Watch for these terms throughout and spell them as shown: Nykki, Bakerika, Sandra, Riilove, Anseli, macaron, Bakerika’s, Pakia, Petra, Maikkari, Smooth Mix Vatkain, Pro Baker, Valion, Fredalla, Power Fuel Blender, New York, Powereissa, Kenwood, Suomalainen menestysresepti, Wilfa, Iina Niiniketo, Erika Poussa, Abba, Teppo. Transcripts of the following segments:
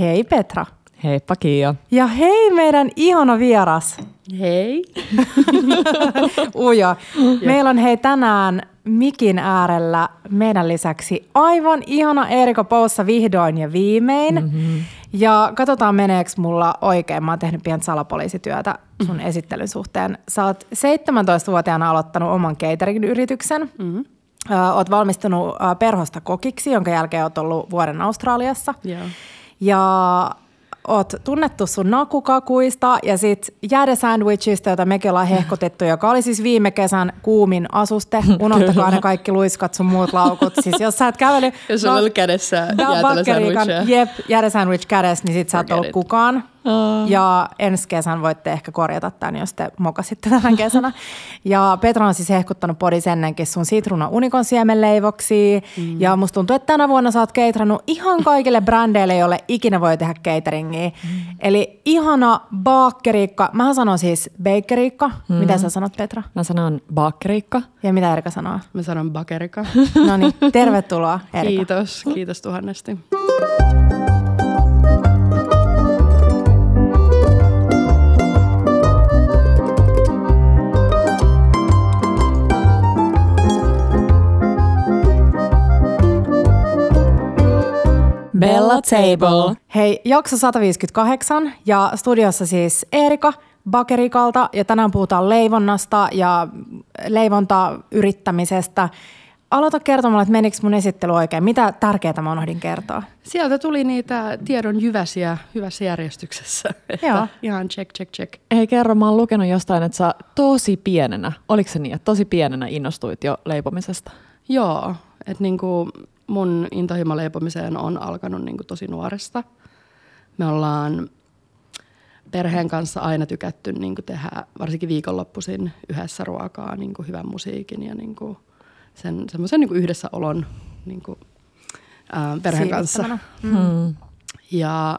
Hei Petra. Hei Pakia. Ja hei meidän ihana vieras. Hei. Ujo. Meillä on hei tänään mikin äärellä meidän lisäksi aivan ihana Erika Poussa vihdoin ja viimein. Mm-hmm. Ja katsotaan meneekö mulla oikein. Mä oon tehnyt pientä salapoliisityötä sun esittelyn suhteen. Sä oot 17-vuotiaana aloittanut oman catering-yrityksen. Mm-hmm. Oot valmistunut perhosta kokiksi, jonka jälkeen oot ollut vuoden Australiassa. Yeah. Ja oot tunnettu sun nakukakuista ja sit jäädesandwichista, jota mekin ollaan hehkotettu, joka oli siis viime kesän kuumin asuste. Unohtakaa ne kaikki luiskat sun muut laukut. Siis jos sä et kävely... Jos on ollut kädessä jäätelösandwichia. Jep, jäädesandwich kädessä, niin sit sä et ollut kukaan. Ja ensi kesän voitte ehkä korjata tämän, jos te mokasitte tämän kesänä. Ja Petra on siis hehkuttanut podis ennenkin sun sitruunan unikon siemenleivoksia. Mm. Ja musta tuntuu, että tänä vuonna sä oot caterannut ihan kaikille brändeille, joille ikinä voi tehdä cateringia. Mm. Eli ihana Bakerika. Mähän sanon siis Bakerika. Mitä sä sanot, Petra? Mä sanon Bakerika. Ja mitä Erika sanoo? Mä sanon Bakerika. No niin, tervetuloa Erika. Kiitos, kiitos tuhannesti. Bella Table. Hei, jakso 158 ja studiossa siis Erika Bakerikalta ja tänään puhutaan leivonnasta ja leivontayrittämisestä. Aloita kertomalla, että menikö mun esittely oikein? Mitä tärkeää mä unohdin kertoa? Sieltä tuli niitä tiedon jyväsiä hyvässä järjestyksessä. Joo. Ihan check. Ei kerro, mä oon lukenut jostain, että sä tosi pienenä, oliko se niin, että tosi pienenä innostuit jo leipomisesta? Joo, että niinku... Mun intohimo leipomiseen on alkanut niin kuin tosi nuoresta. Me ollaan perheen kanssa aina tykätty niin kuin tehdä, varsinkin viikonloppuisin, yhdessä ruokaa, niin kuin hyvän musiikin ja niin kuin sen semmoisen niin kuin yhdessä olon niin kuin, perheen kanssa. Mm. Ja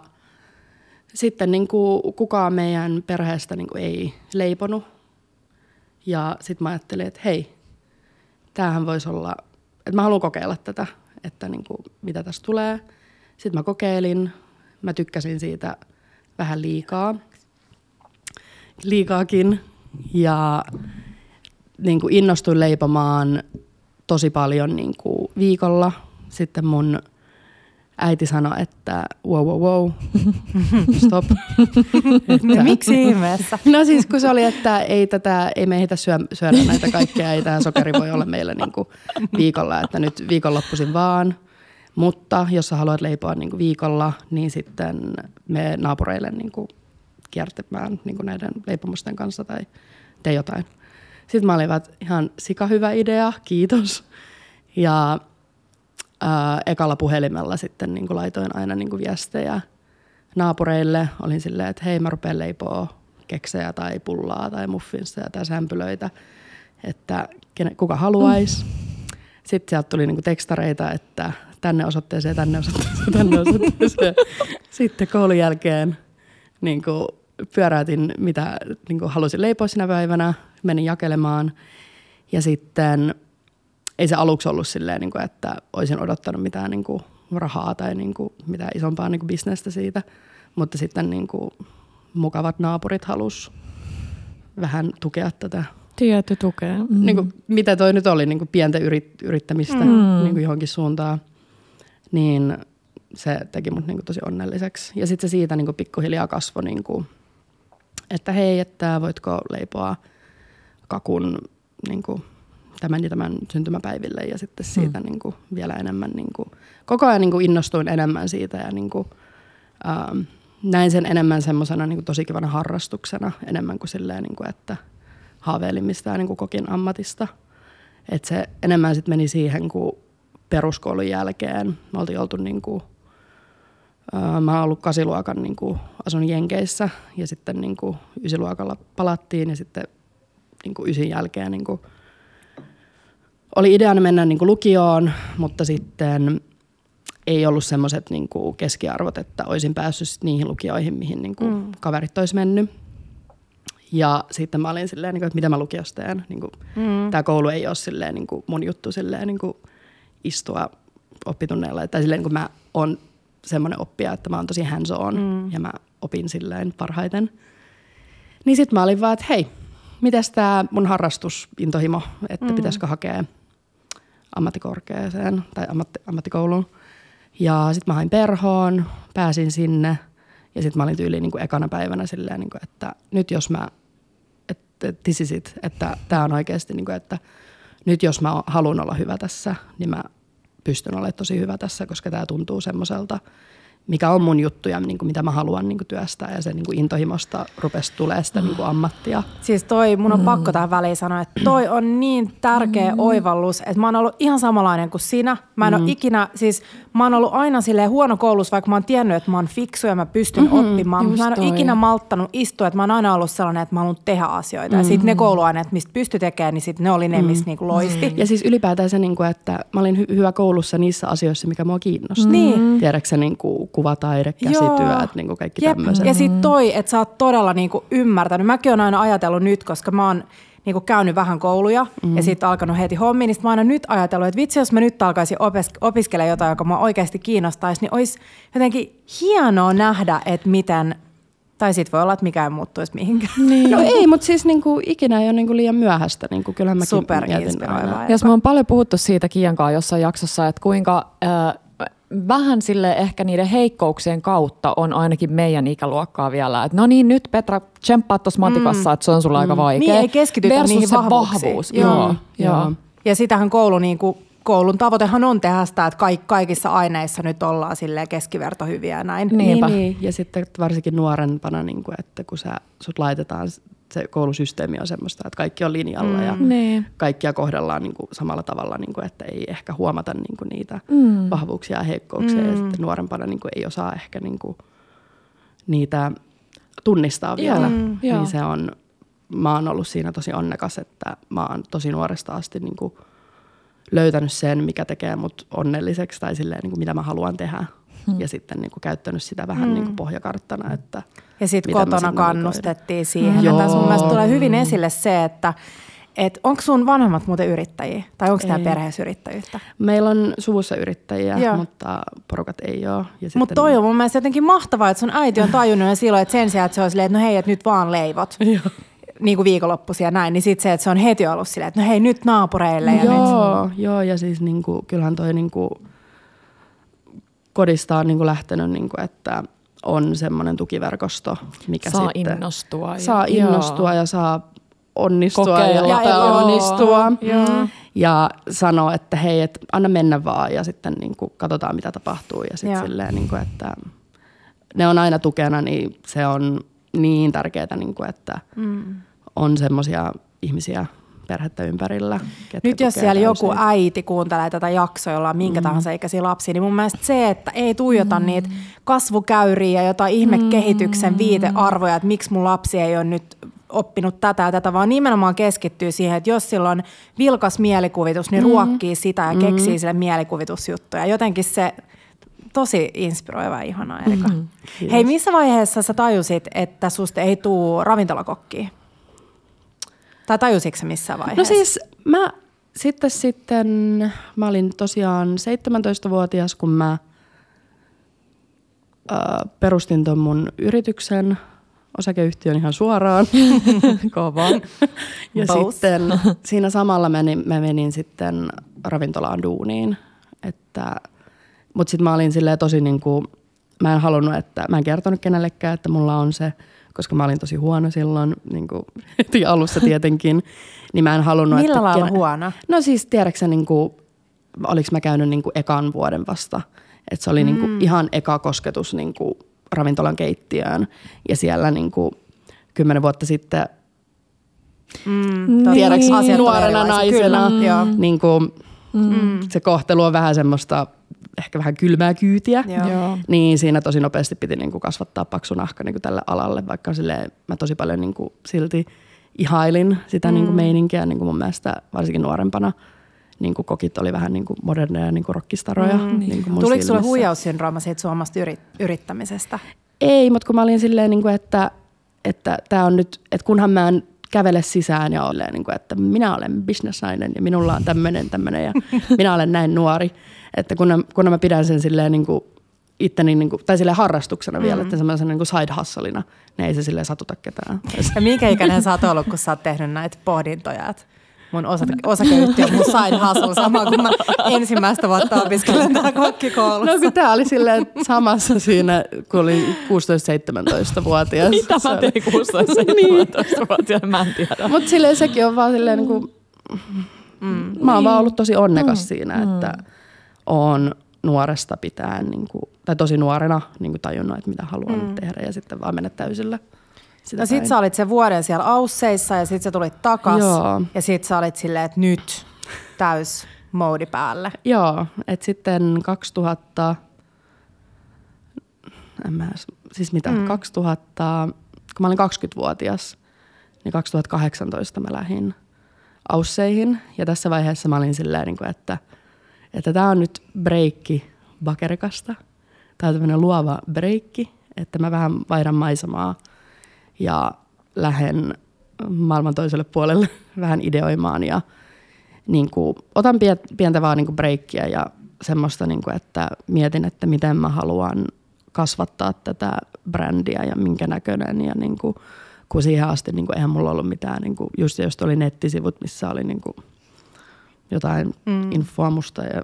sitten niin kuin kukaan meidän perheestä niin kuin ei leiponut. Ja sitten mä ajattelin, että hei, tämähän voisi olla, että mä haluan kokeilla tätä. Että niin kuin, mitä tässä tulee. Sitten mä kokeilin. Mä tykkäsin siitä vähän liikaa. Liikaakin. Ja niin kuin innostuin leipomaan tosi paljon niin kuin viikolla. Sitten mun äiti sanoi, että wow, stop. No miksi ihmeessä? No siis kun se oli, että ei me ehditä syödä näitä kaikkea, ei tämä sokeri voi olla meillä niinku viikolla, että nyt viikonloppuisin vaan. Mutta jos sä haluat leipoa niinku viikolla, niin sitten me naapureille niinku kiertämään niinku näiden leipomusten kanssa tai tee jotain. Sitten mä olin, että ihan sika hyvä idea, kiitos. Ja... ekalla puhelimella sitten niin kuin laitoin aina niin kuin viestejä naapureille. Olin silleen, että hei, mä rupean leipoa keksejä tai pullaa tai muffinsia tai sämpylöitä, että kuka haluaisi. Sitten sieltä tuli niin kuin tekstareita, että tänne osoitteeseen. Sitten koulun jälkeen niin kuin pyöräytin, mitä niin kuin halusin leipoa sinä päivänä, menin jakelemaan ja sitten... Ei se aluksi ollut silleen, että olisin odottanut mitään rahaa tai mitään isompaa bisnestä siitä, mutta sitten mukavat naapurit halus vähän tukea tätä. Tietty tukea. Mm. Mitä toi nyt oli, pientä yrittämistä johonkin suuntaan, niin se teki mut tosi onnelliseksi. Ja sitten se siitä pikkuhiljaa kasvoi, että hei, että voitko leipoa kakun... Tämän syntymäpäiville ja sitten siitä vielä enemmän. Koko ajan innostuin enemmän siitä ja näin sen enemmän semmoisena tosi kivana harrastuksena. Enemmän kuin silleen, että haaveilin mistään kokin ammatista. Et se enemmän sitten meni siihen, kun peruskoulun jälkeen me oltiin oltu... Mä oon ollut 8-luokan asun Jenkeissä ja sitten 9-luokalla palattiin ja sitten 9 jälkeen... Oli ideana mennä lukioon, mutta sitten ei ollut semmoiset keskiarvot, että olisin päässyt niihin lukioihin, mihin kaverit olisi mennyt. Ja sitten mä olin silleen, että mitä mä lukiosta teen. Tämä koulu ei ole silleen, mun juttu silleen, istua oppitunneilla. Tai silleen, kun mä oon semmoinen oppija, että mä oon tosi hands on ja mä opin silleen parhaiten. Niin sit mä olin vaan, että hei, mitäs tää mun harrastusintohimo, että pitäisikö hakea ammattikorkeaseen tai ammattikouluun. Ja sit mä hain perhoon, pääsin sinne ja sit mä olin tyyliin niin kuin ekana päivänä silleen, niin kuin, että nyt jos mä, this is it, että tää on oikeesti niin kuin, että nyt jos mä haluan olla hyvä tässä, niin mä pystyn olemaan tosi hyvä tässä, koska tää tuntuu semmoiselta, mikä on mun juttu ja niin kuin, mitä mä haluan niin kuin, työstää. Ja se niin kuin, intohimosta rupesi tulemaan sitä niin kuin, ammattia. Siis toi, mun on pakko tähän väliin sanoa, että toi on niin tärkeä oivallus, että mä oon ollut ihan samanlainen kuin sinä. Mä en ole ikinä, siis mä oon ollut aina silleen huono koulussa, vaikka mä oon tiennyt, että mä oon fiksu ja mä pystyn oppimaan. Mä en ole ikinä malttanut istua, että mä oon aina ollut sellainen, että mä haluan tehdä asioita. Ja sitten ne kouluaineet, mistä pystyi tekemään, niin sitten ne oli ne, mistä niinku loisti. Ja siis ylipäätään se, niin kuin, että mä olin hyvä koulussa niissä asioissa, mikä mua kiinnosti. Tiedätkö, niin kuin kuvataide, käsityöt, niin kuin kaikki tämmöiset. Ja sit toi, että sä oot todella niinku ymmärtänyt. Mäkin oon aina ajatellut nyt, koska mä oon niinku käynyt vähän kouluja ja sit alkanut heti hommiin, niin sit mä oon aina nyt ajatellut, että vitsi, jos mä nyt alkaisin opiskelemaan jotain, joka mua oikeasti kiinnostaisi, niin olisi jotenkin hienoa nähdä, että miten... Tai sit voi olla, että mikään muuttuisi mihinkään. Niin. No ei, mutta siis niinku, ikinä ei ole niinku liian myöhäistä. Niinku, kyllähän mäkin superinspiroivaa. Ja mä oon paljon puhuttu siitä Kiiankaan jossain jaksossa, että kuinka... vähän sille ehkä niiden heikkouksien kautta on ainakin meidän ikäluokkaa vielä. Et no niin, nyt Petra, tsemppaat tuossa matikassa, että se on sulla aika vaikea. Niin, ei keskitytä versus niihin vahvuuksiin. Versus se vahvuus. Joo. Ja sitähän koulu, niin kuin, koulun tavoitehan on tehdä sitä, että kaikissa aineissa nyt ollaan keskivertohyviä ja näin. Niin. Ja sitten varsinkin nuorempana, niin kuin, että kun sut laitetaan, se koulusysteemi on semmoista, että kaikki on linjalla ja kaikkia kohdellaan niin kuin samalla tavalla, niin kuin, että ei ehkä huomata niin kuin niitä vahvuuksia ja heikkouksia. Ja sitten nuorempana niin kuin, ei osaa ehkä niin kuin, niitä tunnistaa vielä. Niin se on, mä oon ollut siinä tosi onnekas, että mä oon tosi nuoresta asti niin kuin, löytänyt sen, mikä tekee mut onnelliseksi tai silleen, niin kuin, mitä mä haluan tehdä. Ja sitten niin kuin, käyttänyt sitä vähän niin kuin, pohjakarttana, että... Ja sitten kotona kannustettiin siihen. Ja tässä mun mielestä tulee hyvin esille se, että et onko sun vanhemmat muuten yrittäjiä? Tai onko tää perheessä yrittäjyyttä? Meillä on suvussa yrittäjiä, mutta porukat ei ole. Mutta toi on mun mielestä jotenkin mahtavaa, että sun äiti on tajunnut jo silloin, että sen sijaan, että se on silleen, että no hei, että nyt vaan leivot. Niin kuin viikonloppuisia ja näin. Niin sitten se, että se on heti ollut silleen, että no hei, nyt naapureille. Ja joo, ja siis niin kuin, kyllähän toi niin kuin, kodista on niin kuin, lähtenyt, niin kuin, että... on semmoinen tukiverkosto, mikä saa sitten innostua ja saa onnistua kokeilla ja epäonnistua. Ja sanoo, että hei, et, anna mennä vaan ja sitten niin kuin, katsotaan, mitä tapahtuu. Ja sitten silleen, niin kuin, että ne on aina tukena, niin se on niin tärkeää, niin kuin, että on semmoisia ihmisiä perhettä ympärillä. Nyt jos siellä joku äiti kuuntelee tätä jaksoa, jolla on minkä tahansa ikäisiä lapsia, niin mun mielestä se, että ei tuijota niitä kasvukäyriä ja jotain ihmekehityksen viitearvoja, että miksi mun lapsi ei ole nyt oppinut tätä ja tätä, vaan nimenomaan keskittyy siihen, että jos sillä on vilkas mielikuvitus, niin ruokkii sitä ja keksii sille mielikuvitusjuttuja. Jotenkin se tosi inspiroiva ja ihanaa, Erika. Hei, missä vaiheessa sä tajusit, että susta ei tule ravintolakokkia? Tai tajusitko sä missään vaiheessa? No siis mä sitten mä olin tosiaan 17-vuotias, kun mä perustin ton mun yrityksen, osakeyhtiön ihan suoraan. Kovaa. Ja sitten siinä samalla mä menin sitten ravintolaan duuniin. Mutta sitten mä olin silleen tosi niinku, mä en kertonut kenellekään, että mulla on se... Koska mä olin tosi huono silloin, niin kuin heti alussa tietenkin, niin mä en halunnut... Millä lailla huono? No siis tiedätkö sä, niin kuin, oliks mä käynyt niin kuin ekan vuoden vasta. Että se oli niin kuin ihan eka kosketus niin kuin ravintolan keittiöön. Ja siellä niin kuin 10 vuotta sitten, tiedätkö niin, nuorena naisena, niin kuin, se kohtelu on vähän semmoista... ehkä vähän kylmää kyytiä, niin siinä tosi nopeasti piti niinku kasvattaa paksu nahka niinku tälle alalle, vaikka silleen mä tosi paljon niinku silti ihailin sitä niinku meininkiä. Niinku mun mielestä varsinkin nuorempana niinku kokit oli vähän niinku moderneja niinku rockistaroja. Niinku mun tuliko sulle huijaussyndrooma siitä suomasta yrittämisestä? Ei, mutta kun mä olin silleen, niinku, että tää on nyt, että kunhan mä en kävele sisään ja ole, niinku, että minä olen bisnesnainen ja minulla on tämmöinen ja minä olen näin nuori. Että kun mä pidän sen silleen niin kuin itteni niinku, tai silleen harrastuksena vielä, että semmoisen niinku side-hustlina, niin ei se silleen satuta ketään. Ja minkä ikäinen sä oot ollut, kun sä oot tehnyt näitä pohdintoja, että mun osakeyhtiö on mun side-hustle sama kuin mä ensimmäistä vuotta opiskelen täällä kokkikoulussa. No kun tää oli silleen samassa siinä, kun oli 16-17-vuotias. Mitä mä tein 16-17-vuotiaana, mä en tiedä. Mut silleen sekin on vaan silleen niinku, mä oon vaan ollut tosi onnekas siinä, että oon nuoresta pitäen, niin kuin, tai tosi nuorena niin kuin tajunnut, että mitä haluan tehdä ja sitten vaan mennä täysillä. No sit sä olit sen vuoden siellä Ausseissa ja sit sä tulit takas. Joo. Ja sit sä olit silleen, että nyt täys moodi päälle. Joo, että sitten 2000, kun mä olin 20-vuotias, niin 2018 mä lähdin Ausseihin ja tässä vaiheessa mä olin silleen, niin kuin, että tämä on nyt breikki Bakerikasta. Tämä on tämmöinen luova breikki, että mä vähän vaihdan maisemaa ja lähden maailman toiselle puolelle vähän ideoimaan. Ja niin kuin, otan pientä vaan niin kuin breikkiä ja semmoista, niin kuin, että mietin, että miten mä haluan kasvattaa tätä brändiä ja minkä näköinen. Ja niin kuin, kun siihen asti niin kuin, eihän mulla ollut mitään, niin kuin, just jos oli nettisivut, missä oli niin kuin, jotain infoa musta ja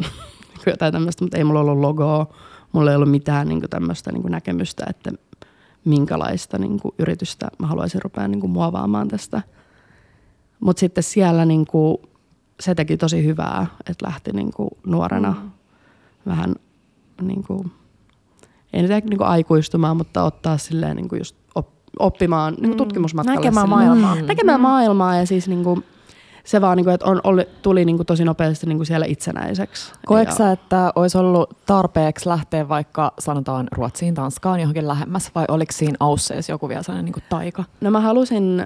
jotain tämmöistä, mutta ei mulla ollut logoa. Mulla ei ollut mitään niin kuin tämmöistä niin kuin näkemystä, että minkälaista niin kuin yritystä mä haluaisin rupea niin kuin muovaamaan tästä. Mutta sitten siellä niin kuin, se teki tosi hyvää, että lähti niin kuin nuorena vähän, niin kuin, ei nyt ehkä niin kuin aikuistumaan, mutta ottaa silleen niin kuin just oppimaan niin kuin tutkimusmatkalle. Näkemään maailmaa. Näkemään maailmaa ja siis niin kuin, se vaan, että tuli tosi nopeasti siellä itsenäiseksi. Koetko sä, että olisi ollut tarpeeksi lähteä vaikka sanotaan Ruotsiin, Tanskaan johonkin lähemmäs vai oliko siinä Ausseissa joku vielä sellainen taika? No mä halusin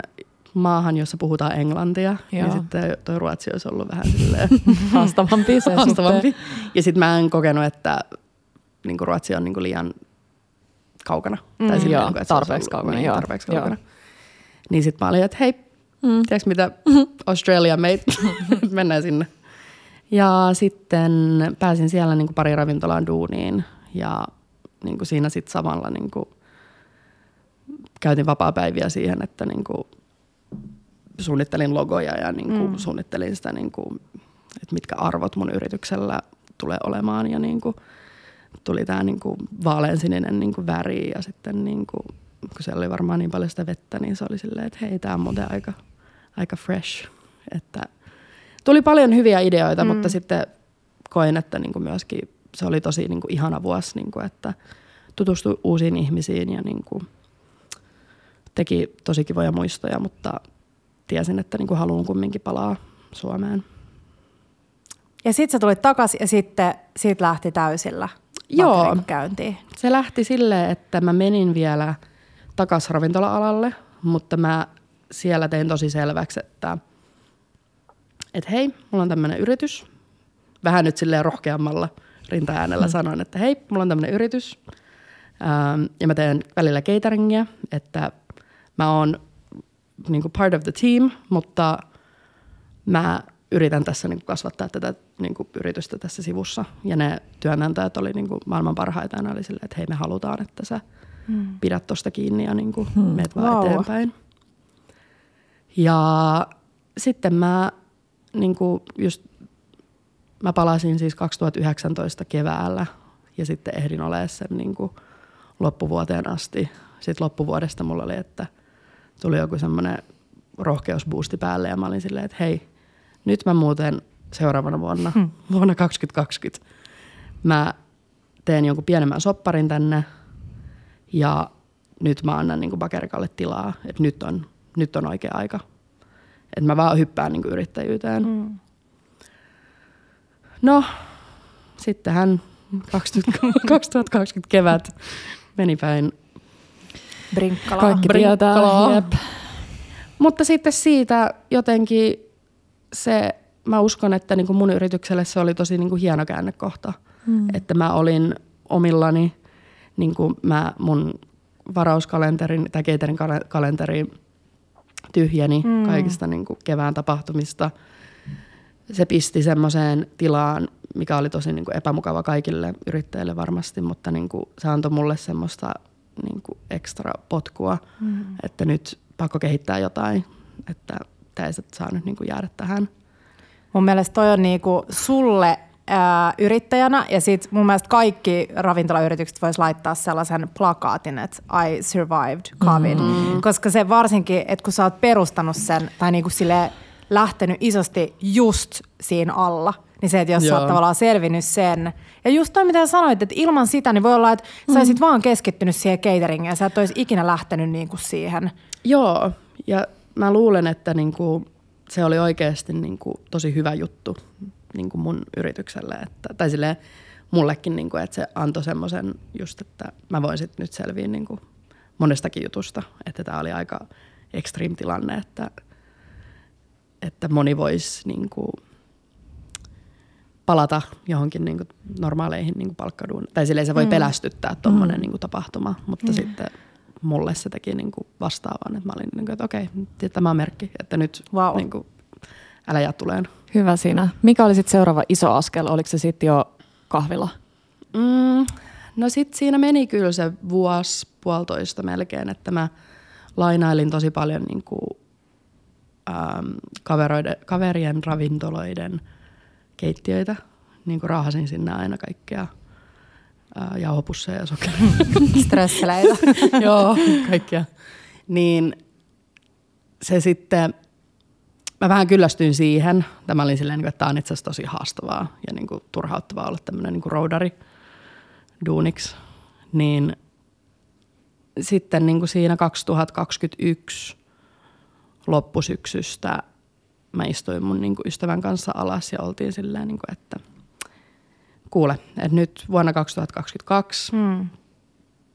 maahan, jossa puhutaan englantia. Joo. Ja sitten toi Ruotsi olisi ollut vähän silleen haastavampi. Ja sitten mä en kokenut, että Ruotsi on liian kaukana. Tai silleen, joo, tarpeeksi kaukana. Niin, tarpeeksi kaukana. Niin sitten mä olin, että hei. Tiedätkö mitä? Australia mate. Mennään sinne. Ja sitten pääsin siellä niin kuin pari ravintolaan duuniin. Ja niin kuin siinä sitten samalla niin kuin käytin vapaapäiviä siihen, että niin kuin suunnittelin logoja ja niin kuin suunnittelin sitä, niin kuin, että mitkä arvot mun yrityksellä tulee olemaan. Ja niin kuin tuli tämä niin kuin vaaleansininen niin kuin väri ja sitten niin kuin kun siellä oli varmaan niin paljon sitä vettä, niin se oli silleen, että hei, tämä on muuten aika fresh. Että tuli paljon hyviä ideoita, mutta sitten koin, että niinku myöskin se oli tosi niinku ihana vuosi, niinku, että tutustui uusiin ihmisiin ja niinku teki tosi kivoja muistoja, mutta tiesin, että niinku haluan kumminkin palaa Suomeen. Ja sitten sä tulit takaisin ja sitten siitä lähti täysillä käyntiin. Se lähti silleen, että mä menin vielä takaisin ravintola-alalle, mutta mä siellä tein tosi selväksi, että hei, mulla on tämmöinen yritys. Vähän nyt silleen rohkeammalla rintaäänellä sanon, että hei, mulla on tämmöinen yritys. Ja mä teen välillä cateringia, että mä oon niinku part of the team, mutta mä yritän tässä niinku kasvattaa tätä niinku yritystä tässä sivussa. Ja ne työnantajat oli niinku maailman parhaita ja ne oli silleen, että hei, me halutaan, että sä pidät tuosta kiinni ja niin kuin meet vaan eteenpäin. Ja sitten mä, niin kuin just, mä palasin siis 2019 keväällä ja sitten ehdin olemaan sen niin kuin loppuvuoteen asti. Sitten loppuvuodesta mulla oli, että tuli joku semmoinen rohkeusboosti päälle ja mä olin silleen, että hei, nyt mä muuten seuraavana vuonna, vuonna 2020, mä teen jonkun pienemmän sopparin tänne. Ja nyt mä annan niin kuin Bakerikalle tilaa, että nyt on oikea aika. Että mä vaan hyppään niin kuin yrittäjyyteen. No, sittenhän 2020 kevät meni päin brinkkalaa. Kaikki brinkkalaa. Mutta sitten siitä jotenkin se, mä uskon, että niin kuin mun yritykselle se oli tosi niin kuin hieno käännekohta. Että mä olin omillani. Niin kuin mä mun varauskalenterin tai caterin kalenteri tyhjeni kaikista niin kuin kevään tapahtumista. se pisti semmoiseen tilaan, mikä oli tosi niin kuin epämukava kaikille yrittäjille varmasti, mutta niin kuin se antoi mulle semmoista niin kuin ekstra potkua, että nyt pakko kehittää jotain, että täyset saa nyt niin kuin jäädä tähän. Mun mielestä toi on niin kuin sulle yrittäjänä, ja sit mun mielestä kaikki ravintolayritykset vois laittaa sellaisen plakaatin, että I survived COVID, koska se varsinkin, että kun sä oot perustanut sen, tai niin kuin silleen lähtenyt isosti just siinä alla, niin se, että jos sä oot tavallaan selvinnyt sen. Ja just toi, mitä sanoit, että ilman sitä, niin voi olla, että sä olisit vaan keskittynyt siihen cateringiin, ja sä et ois ikinä lähtenyt niin kuin siihen. Joo, ja mä luulen, että niin kuin se oli oikeasti niin kuin tosi hyvä juttu niin kuin mun yritykselle, että, tai silleen mullekin, niin kuin, että se antoi semmoisen just, että mä voin sit nyt selviä niin kuin monestakin jutusta, että tää oli aika extreme tilanne, että moni voisi niin kuin palata johonkin niin kuin normaaleihin niin kuin palkkaduun. Tai silleen se voi pelästyttää tommonen niin kuin tapahtuma, mutta sitten mulle se teki niin kuin vastaavan, että mä olin niin kuin, että okei, tämä on merkki, että nyt niin kuin, älä jää tuleen. Hyvä siinä. Mikä oli sitten seuraava iso askel? Oliko se sitten jo kahvila? No sitten siinä meni kyllä se vuosi, puolitoista melkein, että mä lainailin tosi paljon niin kuin, kaverien ravintoloiden keittiöitä. Niin kuin raahasin sinne aina kaikkea jauhopusseja ja sokeria. Stresseleitä. Joo, kaikkea. Niin se sitten, mä vähän kyllästyin siihen. Tämä oli silleen, että tämä on itse asiassa tosi haastavaa ja niin kuin turhauttavaa olla tämmöinen niin kuin roudari duuniksi. Niin sitten niin kuin siinä 2021 loppusyksystä mä istuin mun niin kuin ystävän kanssa alas ja oltiin silleen, niin kuin, että kuule, että nyt vuonna 2022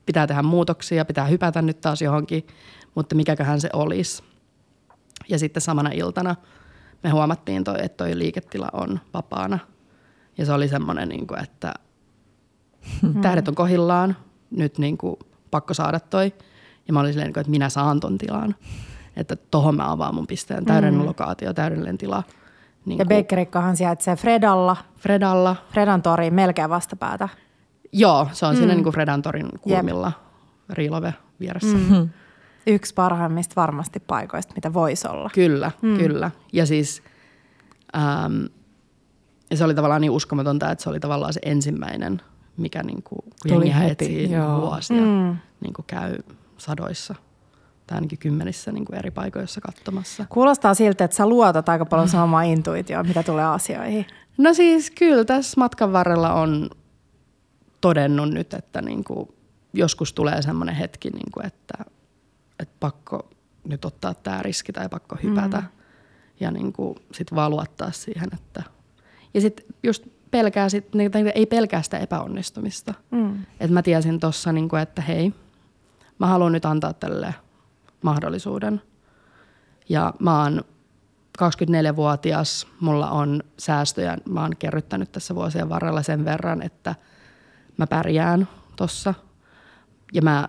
pitää tehdä muutoksia, pitää hypätä nyt taas johonkin, mutta mikäköhän se olisi. Ja sitten samana iltana me huomattiin, että toi liiketila on vapaana. Ja se oli semmoinen, että tähdet on kohillaan, nyt pakko saada toi. Ja mä olin silleen, että minä saan ton tilaan. Että tohon mä avaan mun pisteen. Täydellinen lokaatio, täydellinen tila. Ja Bakerikkahan sijaitsee Fredalla. Fredan toriin melkein vastapäätä. Joo, se on siinä Fredan torin kulmilla. Riilove vieressä. Yksi parhaimmista varmasti paikoista, mitä voisi olla. Kyllä, kyllä. Ja siis ja se oli tavallaan niin uskomatonta, että se oli tavallaan se ensimmäinen, mikä niinku jengiä etsii vuosia. Niinku käy sadoissa tai ainakin kymmenissä niinku eri paikoissa katsomassa. Kuulostaa siltä, että sä luotat aika paljon samaa intuitioon, mitä tulee asioihin. No siis kyllä tässä matkan varrella on todennut nyt, että niinku joskus tulee semmoinen hetki, niinku, että pakko nyt ottaa tämä riski tai pakko hypätä ja niinku sit vaan luottaa siihen, että ja sit just pelkää sit, ei pelkää sitä epäonnistumista. Et mä tiesin tossa niinku, että hei, mä haluan nyt antaa tälle mahdollisuuden ja mä oon 24-vuotias, mulla on säästöjä, mä oon kerryttänyt tässä vuosien varrella sen verran, että mä pärjään tossa ja mä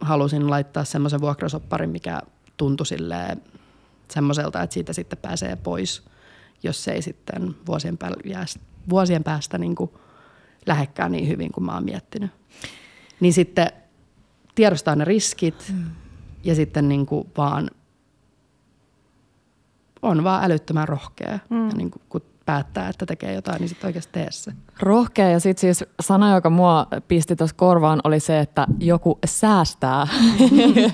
halusin laittaa semmoisen vuokrasopparin, mikä tuntui silleen semmoiselta, että siitä sitten pääsee pois, jos se ei sitten vuosien päästä niin kuin lähekkää niin hyvin kuin mä oon miettinyt. Niin sitten tiedostaa ne riskit ja sitten niin kuin vaan on vaan älyttömän rohkea. Ja niin kuin, kun päättää, että tekee jotain, niin sitten oikeasti tee se. Rohkea ja sitten siis sana, joka mua pisti tuossa korvaan, oli se, että joku säästää.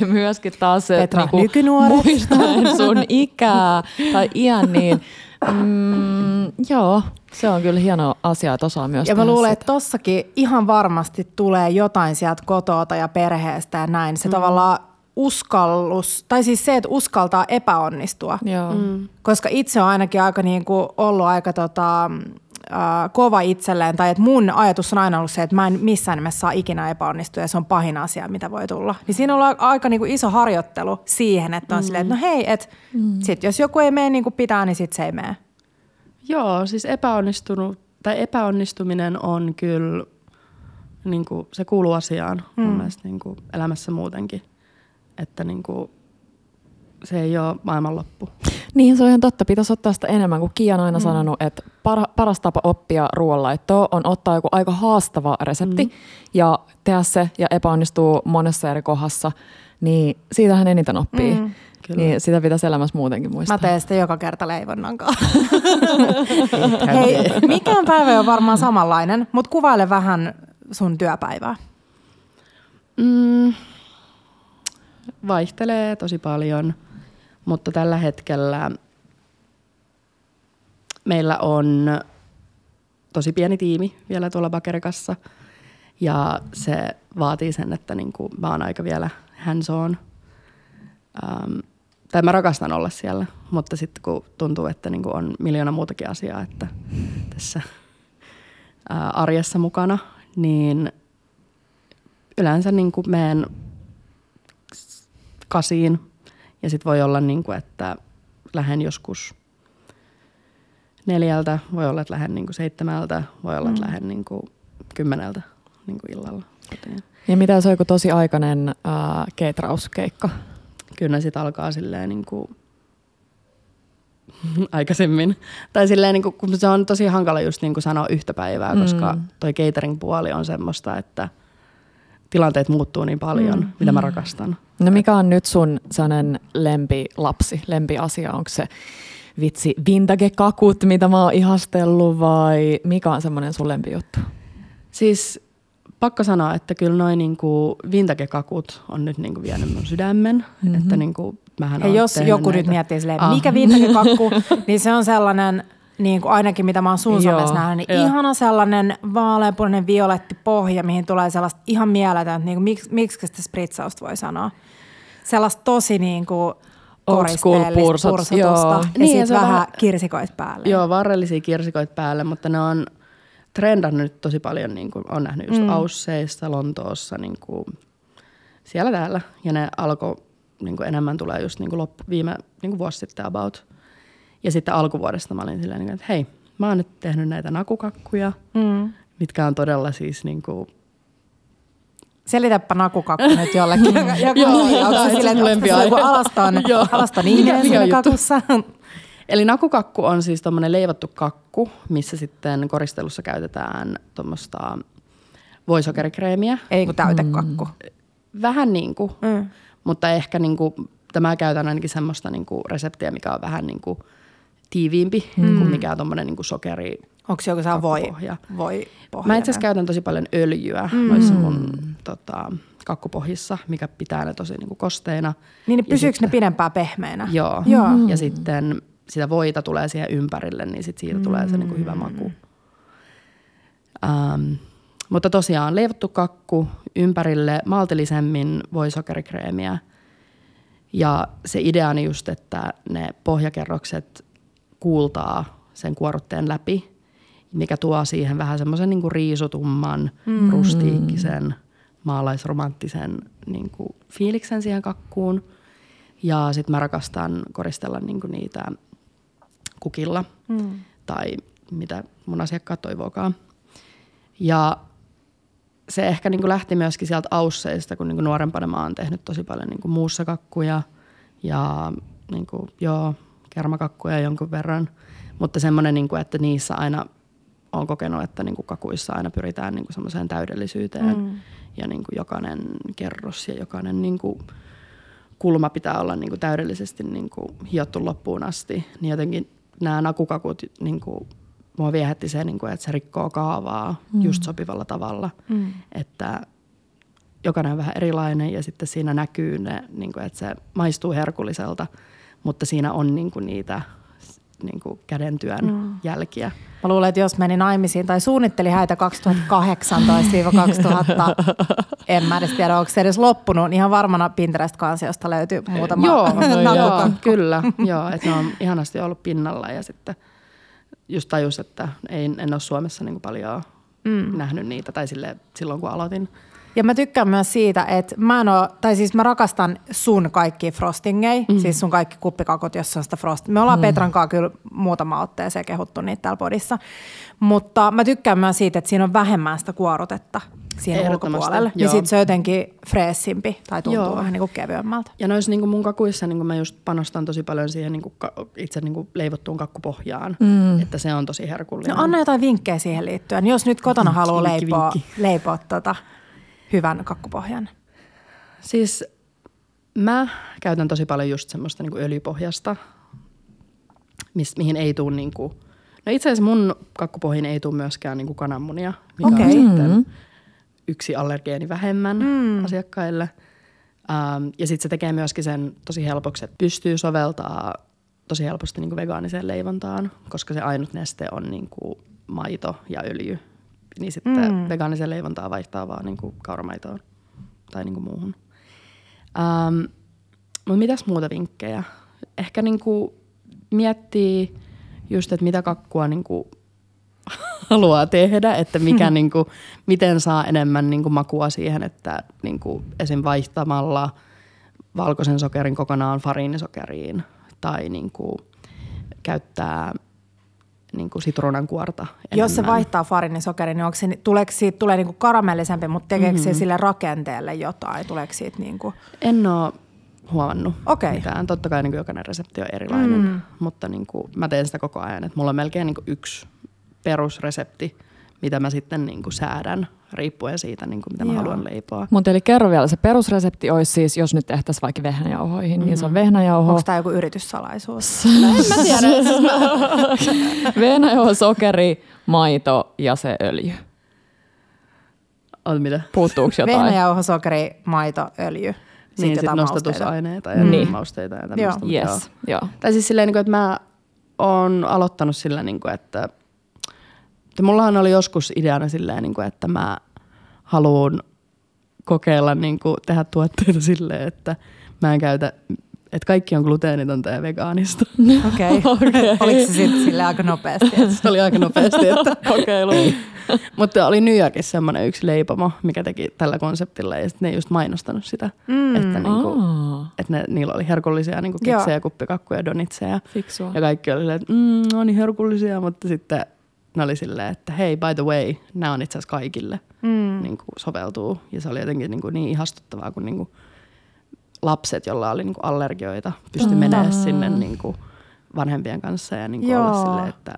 Myöskin taas se, että niinku muistaen sun ikää tai iän, niin joo, se on kyllä hieno asia, että osaa myös. Ja mä luulen, että tossakin ihan varmasti tulee jotain sieltä kotota ja perheestä ja näin. Se tavallaan uskallus, tai siis se, että uskaltaa epäonnistua, koska itse on ainakin aika niinku ollut aika kova itselleen, tai että mun ajatus on aina ollut se, että mä en missään nimessä saa ikinä epäonnistua, ja se on pahin asia, mitä voi tulla. Niin siinä on aika niinku iso harjoittelu siihen, että on silleen, että no hei, että sit jos joku ei mene niin kuin pitää, niin sit se ei mene. Joo, siis epäonnistuminen on kyllä, niinku, se kuuluu asiaan mun mielestä niinku elämässä muutenkin. Että niinku, se ei ole maailmanloppu. Niin, se on ihan totta. Pitäisi ottaa sitä enemmän, kun Kiia on aina sanonut, että paras tapa oppia ruoanlaittoa on ottaa joku aika haastava resepti ja tehdä se ja epäonnistuu monessa eri kohdassa. Niin siitähän eniten oppii. Niin sitä pitäisi elämässä muutenkin muistaa. Mä teen sitä joka kerta leivonnan kanssa. Hei, mikään päivä on varmaan samanlainen, mutta kuvaile vähän sun työpäivää. Vaihtelee tosi paljon, mutta tällä hetkellä meillä on tosi pieni tiimi vielä tuolla Bakerikassa ja se vaatii sen, että niinku mä oon aika vielä hands on. Tai mä rakastan olla siellä, mutta sitten kun tuntuu, että niinku on miljoona muutakin asiaa, että tässä arjessa mukana, niin yleensä niinku meen kasiin ja sitten voi olla, niinku, että lähden joskus 4, voi olla, että lähden niinku 7, voi olla, että lähden niinku 10 niinku illalla. Ja mitä se on joku tosi aikainen keitrauskeikka? Kyllä sit alkaa silleen niinku aikaisemmin. Tai silleen niinku, kun se on tosi hankala just niinku sanoa yhtä päivää, koska toi catering-puoli on semmoista, että tilanteet muuttuu niin paljon, mitä mä rakastan. No mikä on nyt sun sellainen lempilapsi, lempiasia? Onko se vitsi vintage-kakut, mitä mä oon ihastellut vai mikä on semmoinen sun lempijuttu? Siis pakko sanoa, että kyllä noin niinku vintage-kakut on nyt niinku vienyt mun sydämen. Että niinku, mähän ja jos joku nyt miettii silleen, mikä vintage-kakku, niin se on sellainen, niin kuin ainakin mitä mä oon sun somessa nähnyt, niin ihana sellainen vaaleanpunainen violetti pohja, mihin tulee sellaista ihan mieletöntä, niin miksi sitä spritsausta voi sanoa. Sellaista tosi niin kuin koristeellista pursotusta ja niin, sitten vähän kirsikoit päälle. Joo, varrellisia kirsikoit päälle, mutta ne on trendannut tosi paljon, niin kuin on nähnyt just Ausseissa, Lontoossa, niin kuin siellä täällä. Ja ne alkoi niin enemmän tulee just niin kuin viime niin kuin vuosi sitten about. Ja sitten alkuvuodesta mä olin silleen, että hei, mä oon nyt tehnyt näitä nakukakkuja, mitkä on todella siis niinku... Selitäpä nakukakku nyt jollekin. Alaston ihminen siinä kakussa. Eli nakukakku on siis tommonen leivottu kakku, missä sitten koristelussa käytetään tuommoista voisokerikreemiä. Ei kun täytekakku. Vähän niinku, mutta ehkä niinku, mä käytän ainakin semmoista niinku reseptiä, mikä on vähän niinku... tiiviimpi kuin mikään tommoinen niin kuin sokeri. Onko se joku saa voi pohja? Mä itse asiassa käytän tosi paljon öljyä noissa mun kakkupohjissa, mikä pitää ne tosi niin kuin kosteina. Niin pysyykö ne pidempään pehmeänä? Joo. Ja sitten sitä voita tulee siihen ympärille, niin sit siitä tulee se niin kuin hyvä maku. Mutta tosiaan leivottu kakku, ympärille maltillisemmin voi sokerikreemiä. Ja se ideani just, että ne pohjakerrokset kuultaa sen kuorutteen läpi, mikä tuo siihen vähän semmoisen niin kuin riisutumman, rustiikkisen, maalaisromanttisen niin kuin fiiliksen siihen kakkuun. Ja sit mä rakastan koristella niin kuin niitä kukilla tai mitä mun asiakkaat toivookaan. Ja se ehkä niin kuin lähti myöskin sieltä Ausseista, kun niin kuin nuorempana mä oon tehnyt tosi paljon niin kuin muussakakkuja ja niin kuin, kermakakkuja jonkun verran, mutta semmoinen, että niissä aina on kokenut, että kakuissa aina pyritään semmoiseen täydellisyyteen ja jokainen kerros ja jokainen kulma pitää olla täydellisesti hiottu loppuun asti. Niin jotenkin nämä nakukakut, mua viehätti se, että se rikkoo kaavaa just sopivalla tavalla, että jokainen on vähän erilainen ja sitten siinä näkyy ne, että se maistuu herkulliselta. Mutta siinä on niinku niitä niinku kädentyön jälkiä. Mä luulen, että jos meni naimisiin tai suunnitteli häitä 2018-2000, en mä edes tiedä, onko se edes loppunut. Ihan varmana Pinterest-kansiosta löytyy muutama. Kyllä. Joo, että ne on ihanasti ollut pinnalla ja sitten just tajus, että en ole Suomessa niinku paljon nähnyt niitä. Tai silloin, kun aloitin Ja mä tykkään myös siitä, että mä rakastan sun kaikki frostingei, siis sun kaikki kuppikakut, jos on sitä frostingia. Me ollaan Petran kanssa kyllä muutama otteeseen kehuttu niitä täällä podissa, mutta mä tykkään myös siitä, että siinä on vähemmän sitä kuorutetta siinä ulkopuolella. Ja sit se on jotenkin freessimpi tai tuntuu vähän niin kuin kevyemmältä. Ja noissa niin kuin mun kakuissa niin kuin mä just panostan tosi paljon siihen niin kuin itse niin kuin leivottuun kakkupohjaan, että se on tosi herkullinen. No anna jotain vinkkejä siihen liittyen, jos nyt kotona haluaa leipoa hyvän kakkupohjan. Siis mä käytän tosi paljon just semmoista niin kuin öljypohjasta, mihin ei tule niin kuin, no itse asiassa mun kakkupohjiin ei tule myöskään niin kuin kananmunia, mikä on sitten yksi allergeeni vähemmän asiakkaille. Ja sitten se tekee myöskin sen tosi helpoksi, että pystyy soveltaa tosi helposti niin kuin vegaaniseen leivontaan, koska se ainut neste on niin kuin maito ja öljy. Niin sitten vegaanisen leivontaa vaihtaa vaan niin kuin kauramaitoon tai niin kuin muuhun. Mutta mitäs muuta vinkkejä? Ehkä niin kuin miettii just, että mitä kakkua niin kuin haluaa tehdä, että mikä niin kuin, miten saa enemmän niin kuin makua siihen, että niin kuin esim. Vaihtamalla valkoisen sokerin kokonaan fariinisokeriin tai niin kuin käyttää niin kuin sitruunankuorta enemmän. Jos se vaihtaa fariinisokerin, niin tuleeko siitä tulee niin kuin karamellisempi, mutta tekeekö se sille rakenteelle jotain? Tuleeko siitä niin kuin? En ole huomannut mitään. Totta kai niin kuin jokainen resepti on erilainen, mutta niin kuin mä teen sitä koko ajan. Et mulla on melkein niin kuin yksi perusresepti, mitä mä sitten niin kuin säädän, riippuen siitä, niin kuin mitä mä haluan leipoa. Mutta eli kerro vielä, se perusresepti olisi siis, jos nyt tehtäisiin vaikka vehnäjauhoihin, niin se on vehnäjauho. Onko tämä joku yrityssalaisuus? En mä tiedä. Vehnäjauho, sokeri, maito ja se öljy. On mitä? Puuttuuko jotain? Vehnäjauho, sokeri, maito, öljy. Niin, sitten nostatusaineita ja mausteita ja tämmöistä. Yes. Joo. Tai siis silleen, että mä oon aloittanut sillä, että mullahan oli joskus ideana silleen, että mä haluan kokeilla tehdä tuotteita silleen, että mä en käytä, että kaikki on gluteenitonta ja vegaanista. Okei. Oliko se sitten silleen aika nopeasti? Se oli aika nopeasti, että kokeilu. Mutta oli New Yorkissa semmoinen yksi leipomo, mikä teki tällä konseptilla ja sitten ne ei just mainostanut sitä, että, että niillä oli herkullisia keksejä, kuppikakkuja, donitseja. Fiksua. Ja kaikki oli silleen, että on niin herkullisia, mutta sitten ne oli silleen, että hei, by the way, nämä on itse asiassa kaikille niin kuin soveltuu. Ja se oli jotenkin niin ihastuttavaa, kun niin kuin lapset, joilla oli niin kuin allergioita, pystyi menemään sinne niin kuin vanhempien kanssa ja niin kuin olla silleen, että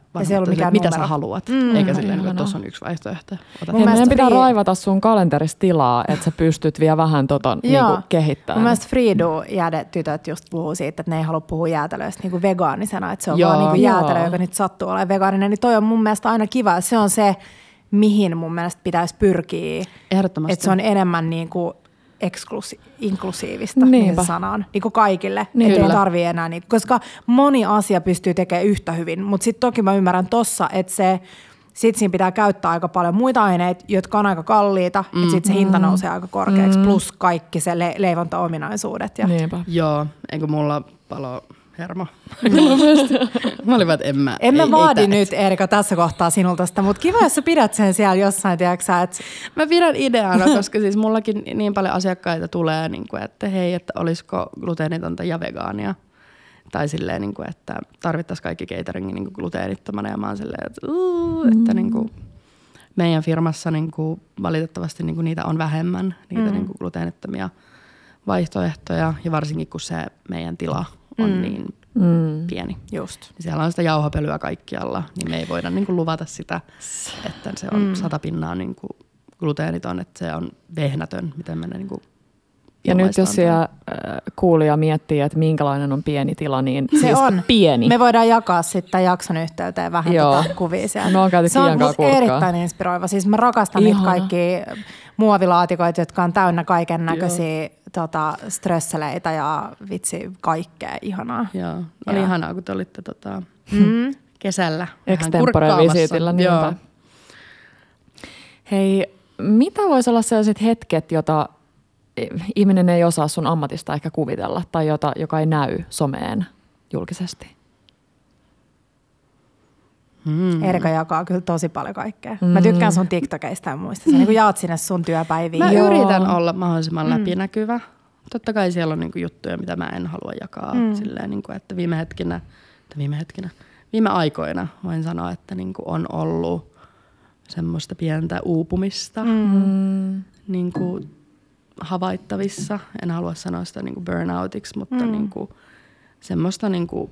mitä sä haluat. Eikä silleen, että tuossa on yksi vaihtoehto. Meidän pitää raivata sun kalenterissa tilaa, että sä pystyt vielä vähän niin kuin kehittämään. Mun mielestä Friidu jäädetytöt just puhuu siitä, että ne ei halua puhua jäätelöistä niin kuin vegaanisena. Että se on vaan niin kuin jäätelö, joka nyt sattuu olemaan vegaaninen. Niin toi on mun mielestä aina kiva. Se on se, mihin mun mielestä pitäisi pyrkiä. Ehdottomasti. Että se on enemmän niin kuin inklusiivista sanaan, niin kuin kaikille, ettei tarvii enää, niin, koska moni asia pystyy tekemään yhtä hyvin, mutta sitten toki mä ymmärrän tossa, että sit siinä pitää käyttää aika paljon muita aineita, jotka on aika kalliita, että sitten se hinta nousee aika korkeaksi, plus kaikki se leivontaominaisuudet. Ja. Joo, eikö mulla palo hermo. Mä olin vaan, että en mä vaadi nyt, Erika, tässä kohtaa sinulta sitä, mutta kiva, jos sä pidät sen siellä jossain, tiedäksä, että mä pidän ideana, koska siis mullakin niin paljon asiakkaita tulee, niin kuin, että hei, että olisiko gluteenitonta ja vegaania. Tai silleen, niin kuin, että tarvittaisiin kaikki cateringin niin kuin gluteenittomana ja mä oon silleen, että, että niin kuin, meidän firmassa niin kuin, valitettavasti niin kuin, niitä on vähemmän, niitä niin kuin, gluteenittomia vaihtoehtoja ja varsinkin kun se meidän tila on niin pieni. Just. Niin siellä on sitä jauhapölyä kaikkialla, niin me ei voida niinku luvata sitä, että se on 100% niinku gluteeniton, että se on vehnätön, miten mennä niinku. Ja nyt jos siellä kuulija miettii, että minkälainen on pieni tila, niin se siis on pieni. Me voidaan jakaa sitten jakson yhteyteen vähän tätä kuvia siellä. No, se on erittäin inspiroiva. Siis mä rakastan niitä kaikkia muovilaatikoita, jotka on täynnä kaiken näköisiä strösseleitä ja vitsi kaikkea ihanaa. Joo, oli ihanaa, kun te olitte kesällä extempore-visiitillä. Niin hei, mitä voisi olla sellaiset hetket, jota ihminen ei osaa sun ammatista ehkä kuvitella tai joka ei näy someen julkisesti? Erika jakaa kyllä tosi paljon kaikkea. Mä tykkään sun TikTokeista ja muista. Sä niin jaat sinne sun työpäiviin. Mä yritän olla mahdollisimman läpinäkyvä. Totta kai siellä on niin kuin juttuja, mitä mä en halua jakaa. Silleen, niin kuin, että viime aikoina voin sanoa, että niin kuin on ollut semmoista pientä uupumista niin kuin havaittavissa. En halua sanoa sitä niin kuin burnoutiksi, mutta niin kuin semmoista niin kuin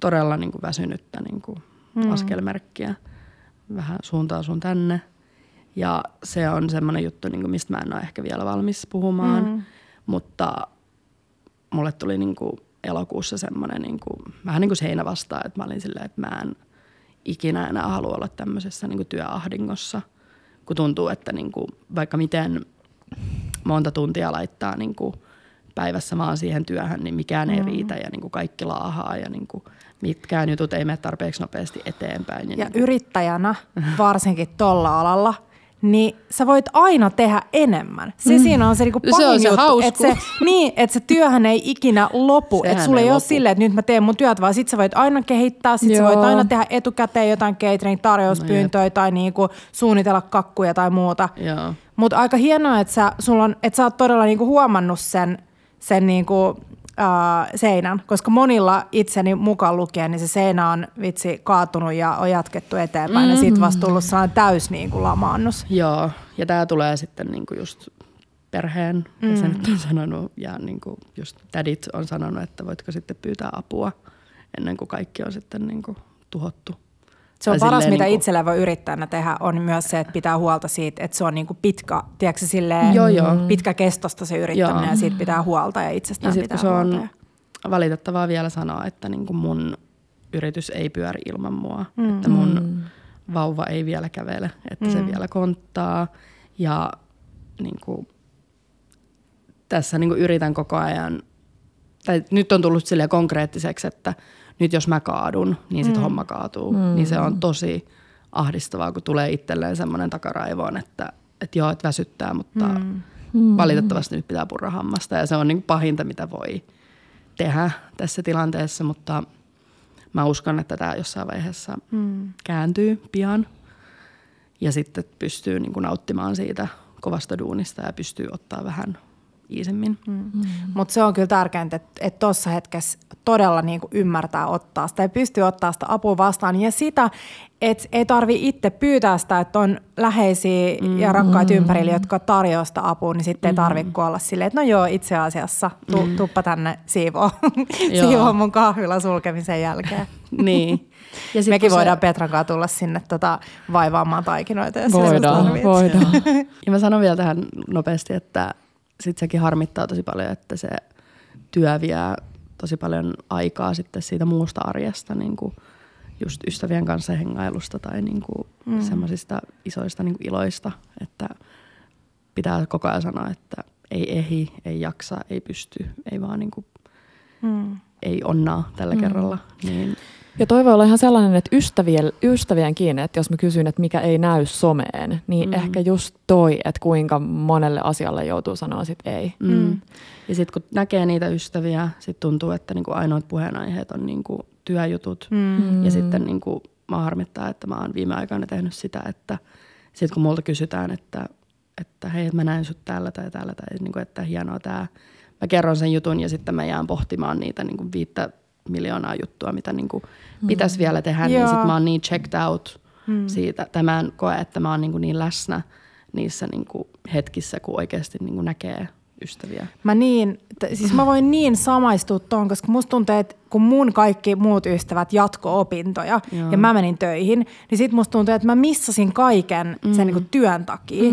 todella niin kuin väsynyttä niin kuin askelmerkkiä. Vähän suuntaan sun tänne. Ja se on semmoinen juttu, niin kuin mistä mä en ole ehkä vielä valmis puhumaan. Mutta mulle tuli niin kuin elokuussa semmoinen niin kuin, vähän niin kuin seinä vastaan, että mä olin silleen, että mä en ikinä enää halua olla tämmöisessä niin kuin työahdingossa. Kun tuntuu, että niin kuin, vaikka miten monta tuntia laittaa niin kuin päivässä vaan siihen työhön, niin mikään ei riitä ja niin kuin kaikki laahaa ja niin kuin mitkään jutut ei mene tarpeeksi nopeasti eteenpäin. Ja niin kuin yrittäjänä, varsinkin tolla alalla, niin sä voit aina tehdä enemmän. Se siinä on se niinku pahin juttu, että se työhän ei ikinä lopu. Että sulla ei ole silleen, että nyt mä teen mun työt, vaan sit sä voit aina kehittää, sit sä voit aina tehdä etukäteen jotain catering-tarjouspyyntöjä tai niinku suunnitella kakkuja tai muuta. Mutta aika hienoa, että sä oot todella niinku huomannut sen niinku seinän, koska monilla itseni mukaan lukien, niin se seinä on vitsi kaatunut ja on jatkettu eteenpäin ja siitä vasta tullut sellainen täys niin kuin lamaannus. Joo, ja tää tulee sitten niin kuin just perheen jäsenet on sanonut ja niin kuin just tädit on sanonut, että voitko sitten pyytää apua ennen kuin kaikki on sitten niin kuin tuhottu. Se on paras, mitä niin itsellä voi yrittää tehdä, on myös se, että pitää huolta siitä, että se on niinku pitkä, tiedätkö, silleen pitkäkestosta se yrittäminen ja siitä pitää huolta ja itsestään ja pitää huolta. Ja on valitettavaa vielä sanoa, että niinku mun yritys ei pyöri ilman mua, että mun vauva ei vielä kävele, että se vielä konttaa ja niinku, tässä niinku yritän koko ajan, tai nyt on tullut silleen konkreettiseksi, että nyt jos mä kaadun, niin sit homma kaatuu. Niin se on tosi ahdistavaa, kun tulee itselleen semmoinen takaraivoon, että joo, et väsyttää, mutta valitettavasti nyt pitää purra hammasta. Ja se on niin pahinta, mitä voi tehdä tässä tilanteessa, mutta mä uskon, että tämä jossain vaiheessa kääntyy pian. Ja sitten pystyy niin kuin nauttimaan siitä kovasta duunista ja pystyy ottaa vähän iisemmin. Mutta se on kyllä tärkeintä, että tuossa hetkessä todella niinku ymmärtää ottaa sitä ja pystyy ottaa sitä apua vastaan. Ja sitä, että ei tarvitse itse pyytää sitä, että on läheisiä ja rakkaita ympärillä, jotka tarjoaa sitä apua, niin sitten ei tarvitse olla silleen, että no joo, itse asiassa tuppa tänne siivoon mun kahvila sulkemisen jälkeen. Niin. Ja mekin voidaan Petran kanssa tulla sinne vaivaamaan taikinoita. Ja voidaan. Ja mä sanon vielä tähän nopeasti, että sitten sekin harmittaa tosi paljon, että se työ vie tosi paljon aikaa sitten siitä muusta arjesta, niin kuin just ystävien kanssa hengailusta tai niin kuin semmoisista isoista niin kuin iloista, että pitää koko ajan sanoa, että ei ehdi, ei jaksa, ei pysty, ei vaan niin kuin, ei onnaa tällä kerralla. Niin. Ja toi voi olla ihan sellainen, että ystävien kiinni, että jos mä kysyn, että mikä ei näy someen, niin ehkä just toi, että kuinka monelle asialle joutuu sanoa sit ei. Ja sit kun näkee niitä ystäviä, sit tuntuu, että niinku ainoat puheenaiheet on niinku työjutut. Ja sitten niinku mä harmittaa, että mä oon viime aikoina tehnyt sitä, että sit kun multa kysytään, että hei, mä näen sut täällä tai niinku, että hienoa tää. Mä kerron sen jutun ja sitten mä jään pohtimaan niitä niinku 5 miljoonaa juttua, mitä niinku pitäisi vielä tehdä, niin sit mä oon niin checked out siitä. Tai mä en koe, että mä oon niinku niin läsnä niissä niinku hetkissä, kun oikeasti niinku näkee ystäviä. Mä voin niin samaistua tuon, koska musta tuntuu, että kun mun kaikki muut ystävät jatko-opintoja ja mä menin töihin, niin sit musta tuntuu, että mä missasin kaiken sen niinku työn takia.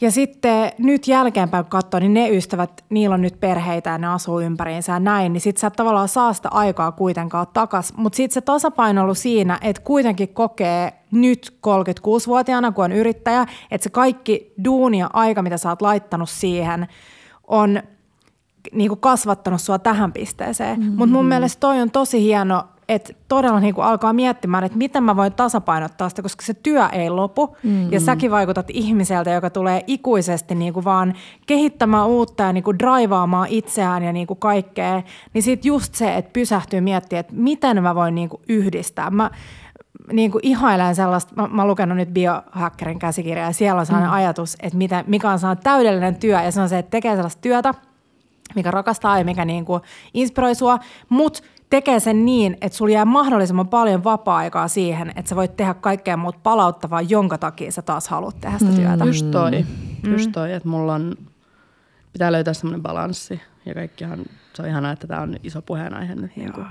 Ja sitten nyt jälkeenpäin kun katsoo, niin ne ystävät, niillä on nyt perheitä ja ne asuu ympäriinsä ja näin, niin sit sä tavallaan saa sitä aikaa kuitenkaan takas. Mutta sit se tasapaino on ollut siinä, että kuitenkin kokee nyt 36-vuotiaana, kun on yrittäjä, että se kaikki duuni ja aika, mitä sä oot laittanut siihen, on niinku kasvattanut sua tähän pisteeseen. Mutta mun mielestä toi on tosi hieno, että todella niinku alkaa miettimään, että miten mä voin tasapainottaa sitä, koska se työ ei lopu. Ja säkin vaikutat ihmiseltä, joka tulee ikuisesti niinku vaan kehittämään uutta ja niinku draivaamaan itseään ja niinku kaikkea. Niin sit just se, että pysähtyy miettimään, että miten mä voin niinku yhdistää. Mä niin kuin ihailen sellaista, mä oon lukenut nyt biohackerin käsikirjaa ja siellä on sellainen ajatus, että mikä on sellainen täydellinen työ ja se on se, että tekee sellaista työtä, mikä rakastaa ja mikä niin kuin inspiroi sua, mutta tekee sen niin, että sulla jää mahdollisimman paljon vapaa-aikaa siihen, että sä voit tehdä kaikkea muuta palauttavaa, jonka takia sä taas haluat tehdä sitä työtä. Just toi, että mulla on, pitää löytää semmoinen balanssi ja kaikkihan, se on ihanaa, että tää on iso puheenaihe nyt niin kuin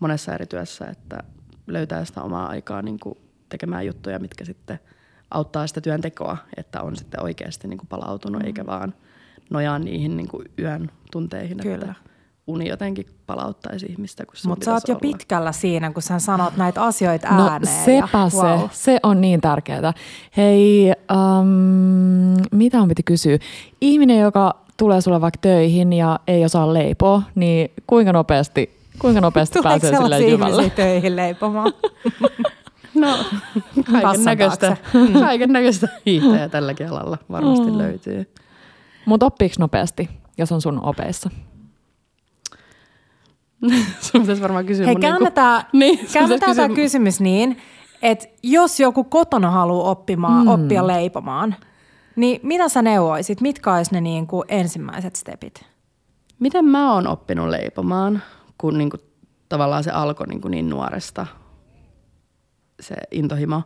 monessa eri työssä, että löytää sitä omaa aikaa niin kuin tekemään juttuja, mitkä sitten auttaa sitä työntekoa, että on sitten oikeasti niin kuin palautunut, eikä vaan nojaa niihin niin kuin yön tunteihin. Kyllä. Että uni jotenkin palauttaisi ihmistä. Mutta sä oot jo pitkällä siinä, kun sä sanot näitä asioita ääneen. No sepä ja, se on niin tärkeää. Hei, mitä on piti kysyä? Ihminen, joka tulee sulle vaikka töihin ja ei osaa leipoa, niin kuinka nopeasti pääsee sille jyvälle? Tuleeko töihin leipomaan? No, kaikennäköistä hiihtäjä tälläkin alalla varmasti löytyy. Mutta oppiiko nopeasti, jos on sun opeissa? Sun pitäisi varmaan kysyä. Hei, käännetään tämä kysymys niin, että jos joku kotona haluaa oppia leipomaan, niin mitä sä neuvoisit? Mitkä olisi ne niin kuin ensimmäiset stepit? Miten mä oon oppinut leipomaan, kun niin kuin tavallaan se alkoi niin nuoresta, se intohimo.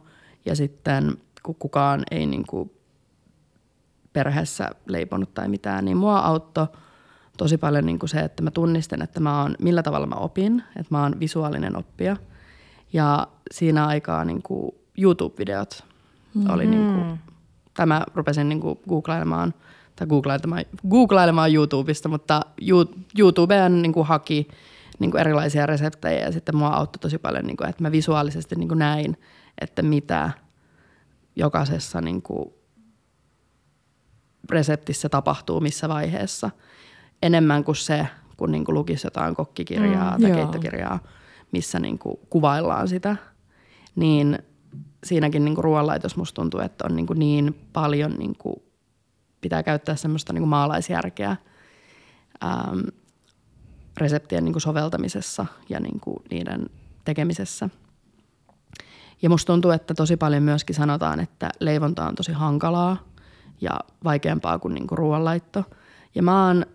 Ja sitten kun kukaan ei niin kuin perheessä leiponut tai mitään, niin mua auttoi tosi paljon niin kuin se, että mä tunnistan, että millä tavalla mä opin, että mä oon visuaalinen oppija. Ja siinä aikaa niin kuin YouTube-videot oli niin kuin, tai mä rupesin niin kuin googlailemaan YouTubesta, mutta YouTubeen niin kuin haki niin kuin erilaisia reseptejä ja sitten mua auttoi tosi paljon, niin kuin, että mä visuaalisesti niin kuin näin, että mitä jokaisessa niin kuin reseptissä tapahtuu missä vaiheessa. Enemmän kuin se, kun niinku lukisi jotain kokkikirjaa tai keittokirjaa, missä niinku kuvaillaan sitä, niin siinäkin niinku ruoanlaitos musta tuntuu, että on niinku niin paljon, niinku, pitää käyttää semmoista niinku maalaisjärkeä reseptien niinku soveltamisessa ja niinku niiden tekemisessä. Ja musta tuntuu, että tosi paljon myöskin sanotaan, että leivonta on tosi hankalaa ja vaikeampaa kuin niinku ruoanlaitto. Ja mä oon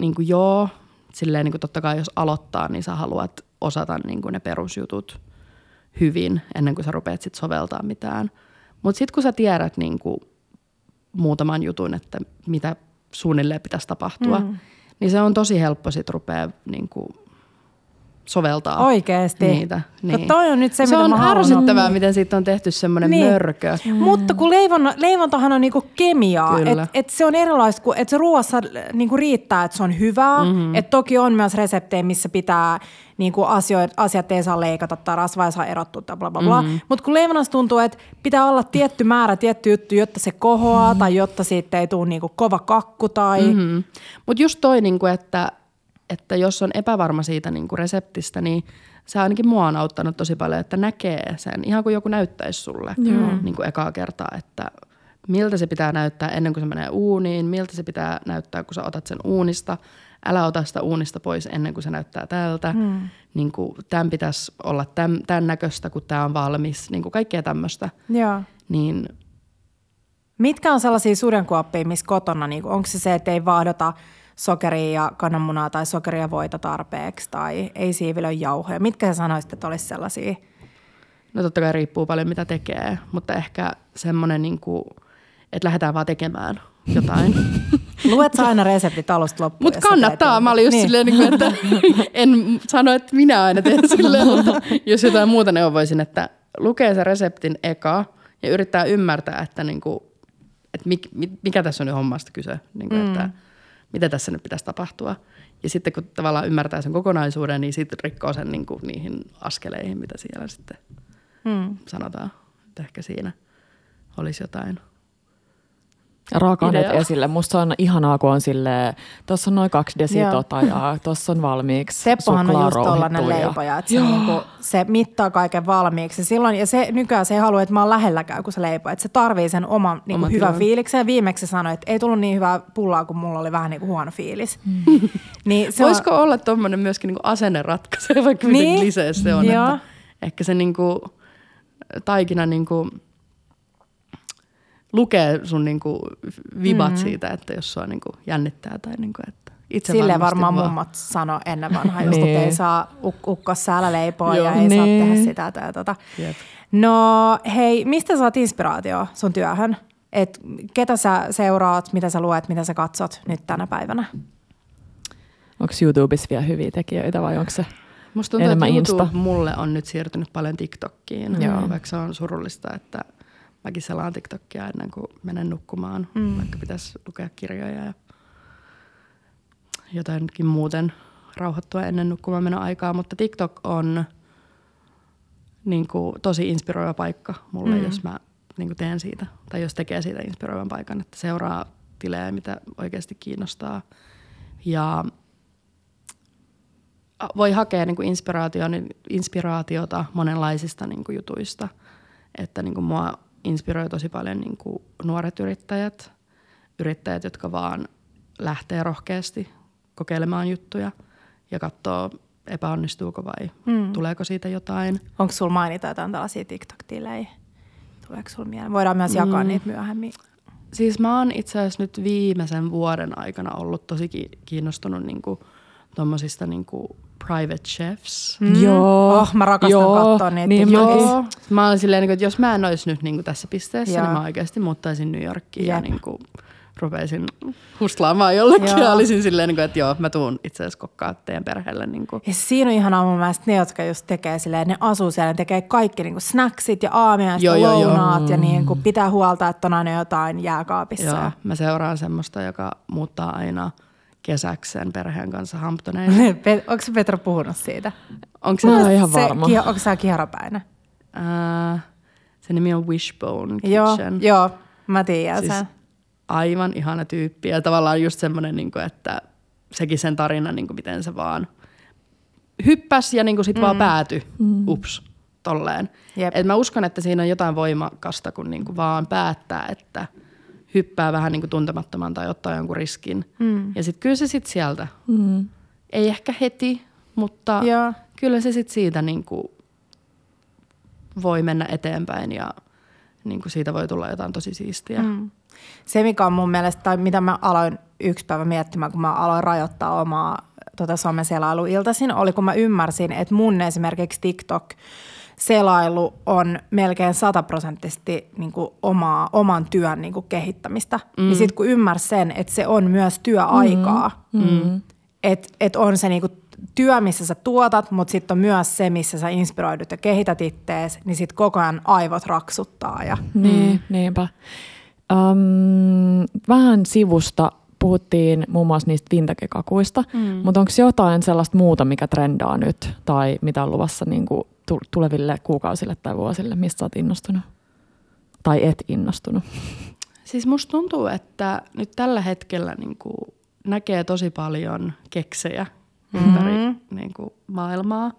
niinku joo, silleen niinku totta kai jos aloittaa, niin sä haluat osata niinku ne perusjutut hyvin ennen kuin sä rupeat sit soveltaa mitään. Mut sit kun sä tiedät niinku muutaman jutun, että mitä suunnilleen pitäisi tapahtua, niin se on tosi helppo sit rupeaa niinku soveltaa oikeesti niitä. Niin. No toi on nyt se mitä on ärsyttävää, miten siitä on tehty semmoinen mörkö. Mutta kun leivontahan on niinku kemiaa, että se on erilaista, että se ruoassa niinku riittää, että se on hyvää. Että toki on myös reseptejä, missä pitää niinku asiat ei saa leikata tai rasva ei saa erottua tai bla bla bla. Mutta kun leivonnassa tuntuu, että pitää olla tietty määrä, tietty juttu, jotta se kohoaa tai jotta siitä ei tule niinku kova kakku tai... Mutta just toi, niinku, että jos on epävarma siitä niin kuin reseptistä, niin se ainakin mua on auttanut tosi paljon, että näkee sen. Ihan kuin joku näyttäisi sulle niin kuin ekaa kertaa, että miltä se pitää näyttää ennen kuin se menee uuniin, miltä se pitää näyttää, kun sä otat sen uunista. Älä ota sitä uunista pois ennen kuin se näyttää tältä. Niin kuin, tämän pitäisi olla tämän näköistä, kun tämä on valmis. Niin kuin kaikkea tämmöistä. Niin. Mitkä on sellaisia sudenkuoppia, missä kotona? Niin kuin, onko se, että ei vaahdota sokeria ja kananmunaa tai sokeria ja voita tarpeeksi tai ei siivilöi jauhoja? Mitkä sä sanoisit, että olisi sellaisia? No totta kai riippuu paljon mitä tekee, mutta ehkä semmoinen, niin kuin, että lähdetään vaan tekemään jotain. Luet sä aina reseptit alusta loppuun? Mutta kannattaa. Mä olin just silleen, niin että en sano, että minä aina teen silleen, mutta jos jotain muuta neuvoisin, että lukee sen reseptin eka ja yrittää ymmärtää, että, niin kuin, että mikä tässä on nyt hommasta kyse, niin kuin, että mitä tässä nyt pitäisi tapahtua. Ja sitten kun tavallaan ymmärtää sen kokonaisuuden, niin sitten rikkoo sen niin kuin niihin askeleihin, mitä siellä sitten sanotaan. Että ehkä siinä olisi jotain. Raaka-aineet esille. Musta on ihanaa, kun on silleen, tuossa on noin 2 desiä tota ja tuossa on valmiiksi suklaa rouhittu. Teppohan on just tollainen leipoja, että se, niinku, se mittaa kaiken valmiiksi. Silloin, ja se nykyään se ei halua, että mä oon lähelläkään, kun se leipoo. Että se tarvii sen oman niinku, hyvän fiiliksen. Ja viimeksi se sanoi, että ei tullut niin hyvää pullaa, kun mulla oli vähän niinku, huono fiilis. Niin, se voisiko olla tommonen myöskin niinku, asenneratkaisu, vaikka miten kliseessä se on. Että ehkä se niinku... taikina niinku lukee sun niinku vibat siitä, että jos sua niinku jännittää tai niinku, että itse silleen varmaan mummot sano ennen vanhaa, just että ei saa ukkoa säällä leipoa ja ei saa tehdä sitä tai tota. Jep. No hei, mistä saat inspiraatio sun työhön? Et ketä sä seuraat, mitä sä luet, mitä sä katsot nyt tänä päivänä? Onko YouTubessa vielä hyviä tekijöitä vai onko se musta tuntuu, enemmän Insta? YouTube mulle on nyt siirtynyt paljon TikTokiin, vaikka se on surullista, että mäkin selaan TikTokia ennen kuin menen nukkumaan, vaikka pitäisi lukea kirjoja ja jotainkin muuten rauhoittua ennen nukkumaan mennä aikaa, mutta TikTok on niin kuin tosi inspiroiva paikka mulle, jos mä niin kuin teen siitä tai jos tekee siitä inspiroivan paikan, että seuraa tilejä, mitä oikeasti kiinnostaa ja voi hakea niin kuin inspiraatiota monenlaisista niin kuin jutuista, että niin kuin mua inspiroi tosi paljon niin kuin nuoret yrittäjät, jotka vaan lähtee rohkeasti kokeilemaan juttuja ja katsoo, epäonnistuuko vai tuleeko siitä jotain. Onko sulla mainita jotain tällaisia TikTok-tilejä? Tuleeko sulla mieleen? Voidaan myös jakaa niitä myöhemmin. Siis mä oon itse asiassa nyt viimeisen vuoden aikana ollut tosi kiinnostunut niinku tommosista niinku private chefs. Joo. Oh, mä rakastan katsoa niitä. Niin joo. Mä olin silleen, että jos mä en olisi nyt niinku tässä pisteessä, niin mä oikeasti muuttaisin New Yorkiin ja niinku rupesin hustlaamaan jollekin ja olisin silleen, että joo, mä tuun itse asiassa kokkaan teidän perheelle. Ja siinä on ihanaa mun mielestä ne, jotka just tekee silleen, ne asuu siellä, ne tekee kaikki niin kuin snacksit ja aamiaiset ja lounaat ja niin kuin pitää huolta, että on aina jotain jääkaapissa. Joo, mä seuraan semmoista, joka muuttaa aina kesäksi sen perheen kanssa Hamptoneille. Onko se Petra puhunut siitä? Onko se ihan varma? Onko se kiharapäinen? Se nimi on Wishbone Kitchen. Joo, mä tiedän sen. Aivan ihana tyyppi ja tavallaan just semmoinen, että sekin sen tarina, miten se vaan hyppäsi ja sitten vaan päätyi, ups, tolleen. Yep. Et mä uskon, että siinä on jotain voimakasta, kun vaan päättää, että hyppää vähän tuntemattoman tai ottaa jonkun riskin. Ja sitten kyllä se sitten sieltä, ei ehkä heti, mutta kyllä se sitten siitä voi mennä eteenpäin ja siitä voi tulla jotain tosi siistiä. Se, mikä on mun mielestä, tai mitä mä aloin yksi päivä miettimään, kun mä aloin rajoittaa omaa someselailuiltaisin, oli kun mä ymmärsin, että mun esimerkiksi TikTok-selailu on melkein 100% niinku oman työn niinku kehittämistä. Ja sit kun ymmärsin sen, että se on myös työaikaa, että on se niinku työ, missä sä tuotat, mutta sitten on myös se, missä sä inspiroidut ja kehität ittees, niin sit koko ajan aivot raksuttaa. Ja. Niinpä. Vähän sivusta puhuttiin muun muassa niistä vintage-kakuista, mutta onko jotain sellaista muuta, mikä trendaa nyt tai mitä on luvassa niin kuin tuleville kuukausille tai vuosille, mistä sä oot innostunut tai et innostunut? Siis musta tuntuu, että nyt tällä hetkellä niin kuin näkee tosi paljon keksejä ympäri niin kuin maailmaa.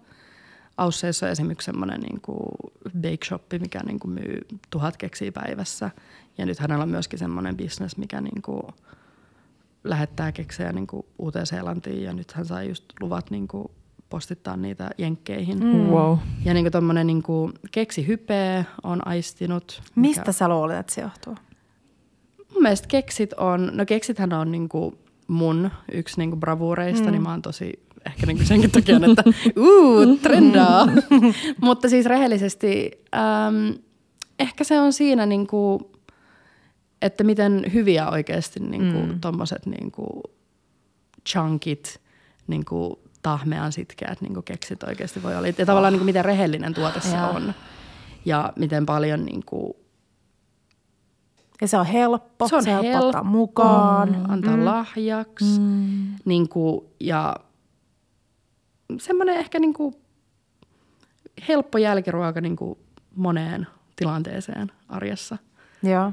Ausseissa on esimerkiksi semmoinen niin kuin bake shoppi, mikä niin kuin myy 1000 keksiä päivässä. Ja nyt hänellä on myöskin semmoinen business, mikä niinku lähettää keksejä niinku Uuteen-Seelantiin ja nyt hän sai just luvat niinku postittaa niitä jenkkeihin. Wow. Ja niinku tommonen niinku keksihypeä on aistinut. Mistä sä luulet, että se johtuu? Mun mielestä keksithän on niinku mun yksi niinku bravuureista, niin mä oon tosi ehkä niinku senkin takia, että trendaa. Mutta siis rehellisesti ehkä se on siinä niinku, että miten hyviä oikeasti niinku tommoset niinku chunkit, niinku tahmean sitkeät niinku keksit oikeasti voi olla. Ja tavallaan niinku miten rehellinen tuote se on. Ja miten paljon niinku. Ja se on helppo. Se on helppo mukaan. Antaa lahjaksi. Niinku, ja semmoinen ehkä niinku helppo jälkiruoka niinku moneen tilanteeseen arjessa. Joo.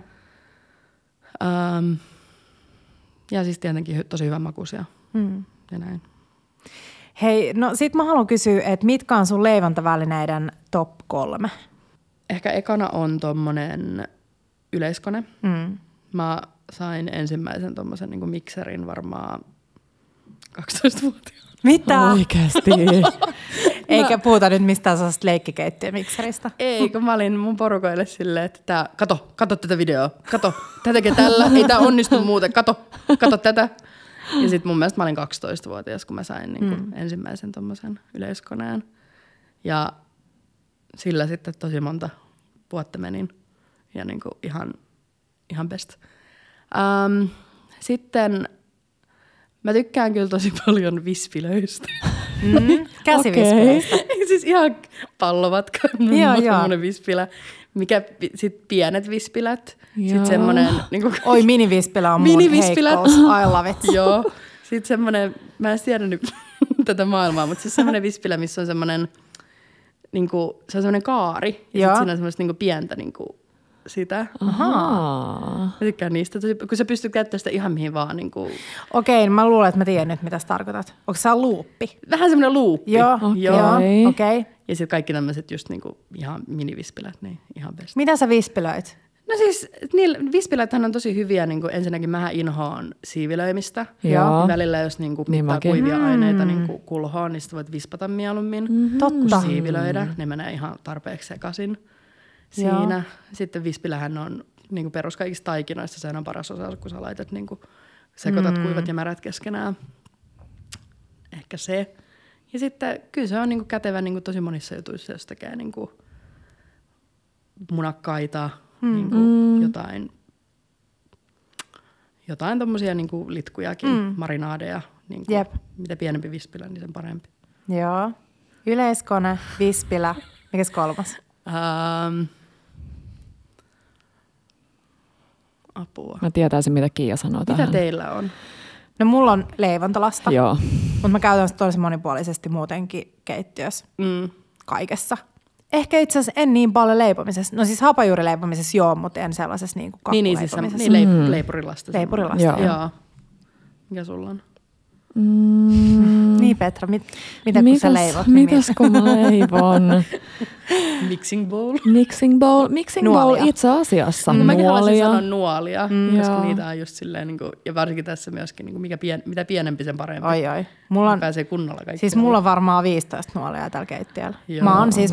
Ja siis tietenkin tosi hyvän makuisia ja näin. Hei, no sit mä haluan kysyä, että mitkä on sun leivontavälineiden top 3? Ehkä ekana on tommonen yleiskone. Mä sain ensimmäisen tommosen niinku mikserin varmaan 12-vuotiaana. Mitä? Oikeesti? Eikä puhuta nyt mistään sellaista leikkikeittiömikseristä. Ei, kun mä olin mun porukoille silleen, että tää, kato tätä videoa, kato, tätäkin tällä, ei tää onnistu muuten, kato tätä. Ja sit mun mielestä mä olin 12-vuotias, kun mä sain niin kun ensimmäisen tommosen yleiskoneen. Ja sillä sitten tosi monta vuotta menin ja niin kun ihan best. Sitten mä tykkään kyllä tosi paljon vispilöistä. Käsivispilöistä. Okay. Siis ihan pallovatkaan, semmoinen vispilä. Mikä sit pienet vispilät. Joo. Sit semmonen niinku oi, minivispilä on mun heikkous. I love it. Joo. Sit semmonen, mä en tiedä nyt tätä maailmaa, mutta siis semmonen vispilä, missä on semmonen niinku, se on semmonen kaari. Ja sit siinä on semmoista niinku pientä niinku sitä. Ahaa. Mä tykkään niistä, kun sä pystyt käyttämään sitä ihan mihin vaan. Niin kuin. Okei, mä luulen, että mä tiedän nyt, mitä sä tarkoitat. Onko se luuppi? Vähän semmoinen luuppi. Joo. Okei. Ja sitten kaikki tämmöiset just niinku ihan minivispilät, niin ihan best. Mitä sä vispilöit? No siis, vispilöithän on tosi hyviä. Niin kuin ensinnäkin mähän inhoon siivilöimistä. Joo. Välillä jos niinku pitää kuivia aineita niinku kulhoon, niin sit voit vispata mieluummin. Totta. Siivilöidä, ne menee ihan tarpeeksi sekaisin. Siinä. Joo. Sitten vispilähän on niin kuin perus kaikista taikinoista. Sehän on paras osa, kun sä laitat, niin kuin sekoitat kuivat ja märät keskenään. Ehkä se. Ja sitten kyllä se on niin kuin kätevä niin kuin tosi monissa jutuissa, jos tekee niin kuin munakkaita, niin kuin jotain tommosia niin kuin litkujakin, marinaadeja. Niin kuin, mitä pienempi vispilä, niin sen parempi. Joo. Yleiskone, vispilä. Mikäs kolmas? Apua. Mä tietäisin, mitä Kiia sanoo tähän. Mitä teillä on? No mulla on leivontalasta. Joo. Mutta mä käytän sitä tosi monipuolisesti muutenkin keittiössä. Kaikessa. Ehkä itse asiassa en niin paljon leipomisessa. No siis hapajuurileipomisessa joo, mutta en sellaisessa niin kuin kakkuleipomisessa. Leipurilasta. Leipurilasta, joo. Mikä sulla on? Niin Petra, mitä kun sä leivot? Mitäs kun mä leivon? Mixing bowl. Mixing bowl itse asiassa. Mäkin haluaisin sanoa nuolia, koska niitä on just silleen, niin kuin, ja varsinkin tässä myöskin, niin kuin mitä pienempi sen parempi. Ai. Mulla on, pääsee kunnolla kaikki. Siis mulla on varmaan 15 nuolia tällä keittiöllä. Joo,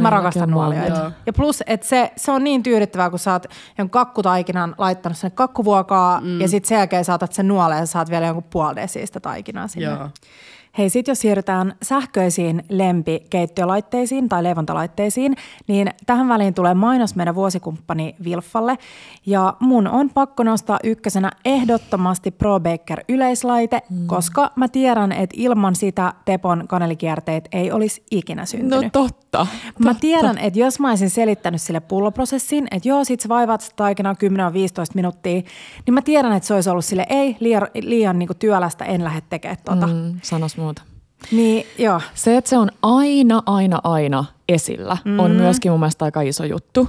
mä rakastan nuolioita. Ja plus, että se on niin tyydyttävää, kun sä oot jonkun kakkutaikinan laittanut sinne kakkuvuokaa, ja sit sen jälkeen saatat sen nuoleen, ja saat vielä jonkun puoli desiistä taikinaa sinne. Joo. Hei, sit jos siirrytään sähköisiin lempikeittiölaitteisiin tai leivontalaitteisiin, niin tähän väliin tulee mainos meidän vuosikumppani Wilfalle. Ja mun on pakko nostaa ykkösenä ehdottomasti Pro Baker -yleislaite, koska mä tiedän, että ilman sitä Tepon kanelikierteet ei olisi ikinä syntynyt. No totta. Mä tiedän, että jos mä olisin selittänyt sille pulloprosessin, että joo, sit sä vaivaat sitä taikinaa 10-15 minuuttia, niin mä tiedän, että se olisi ollut sille ei liian niinku työlästä, en lähde tekemään tota. Sanos muuta. Niin, joo. Se, että se on aina esillä, on myöskin mun mielestä aika iso juttu.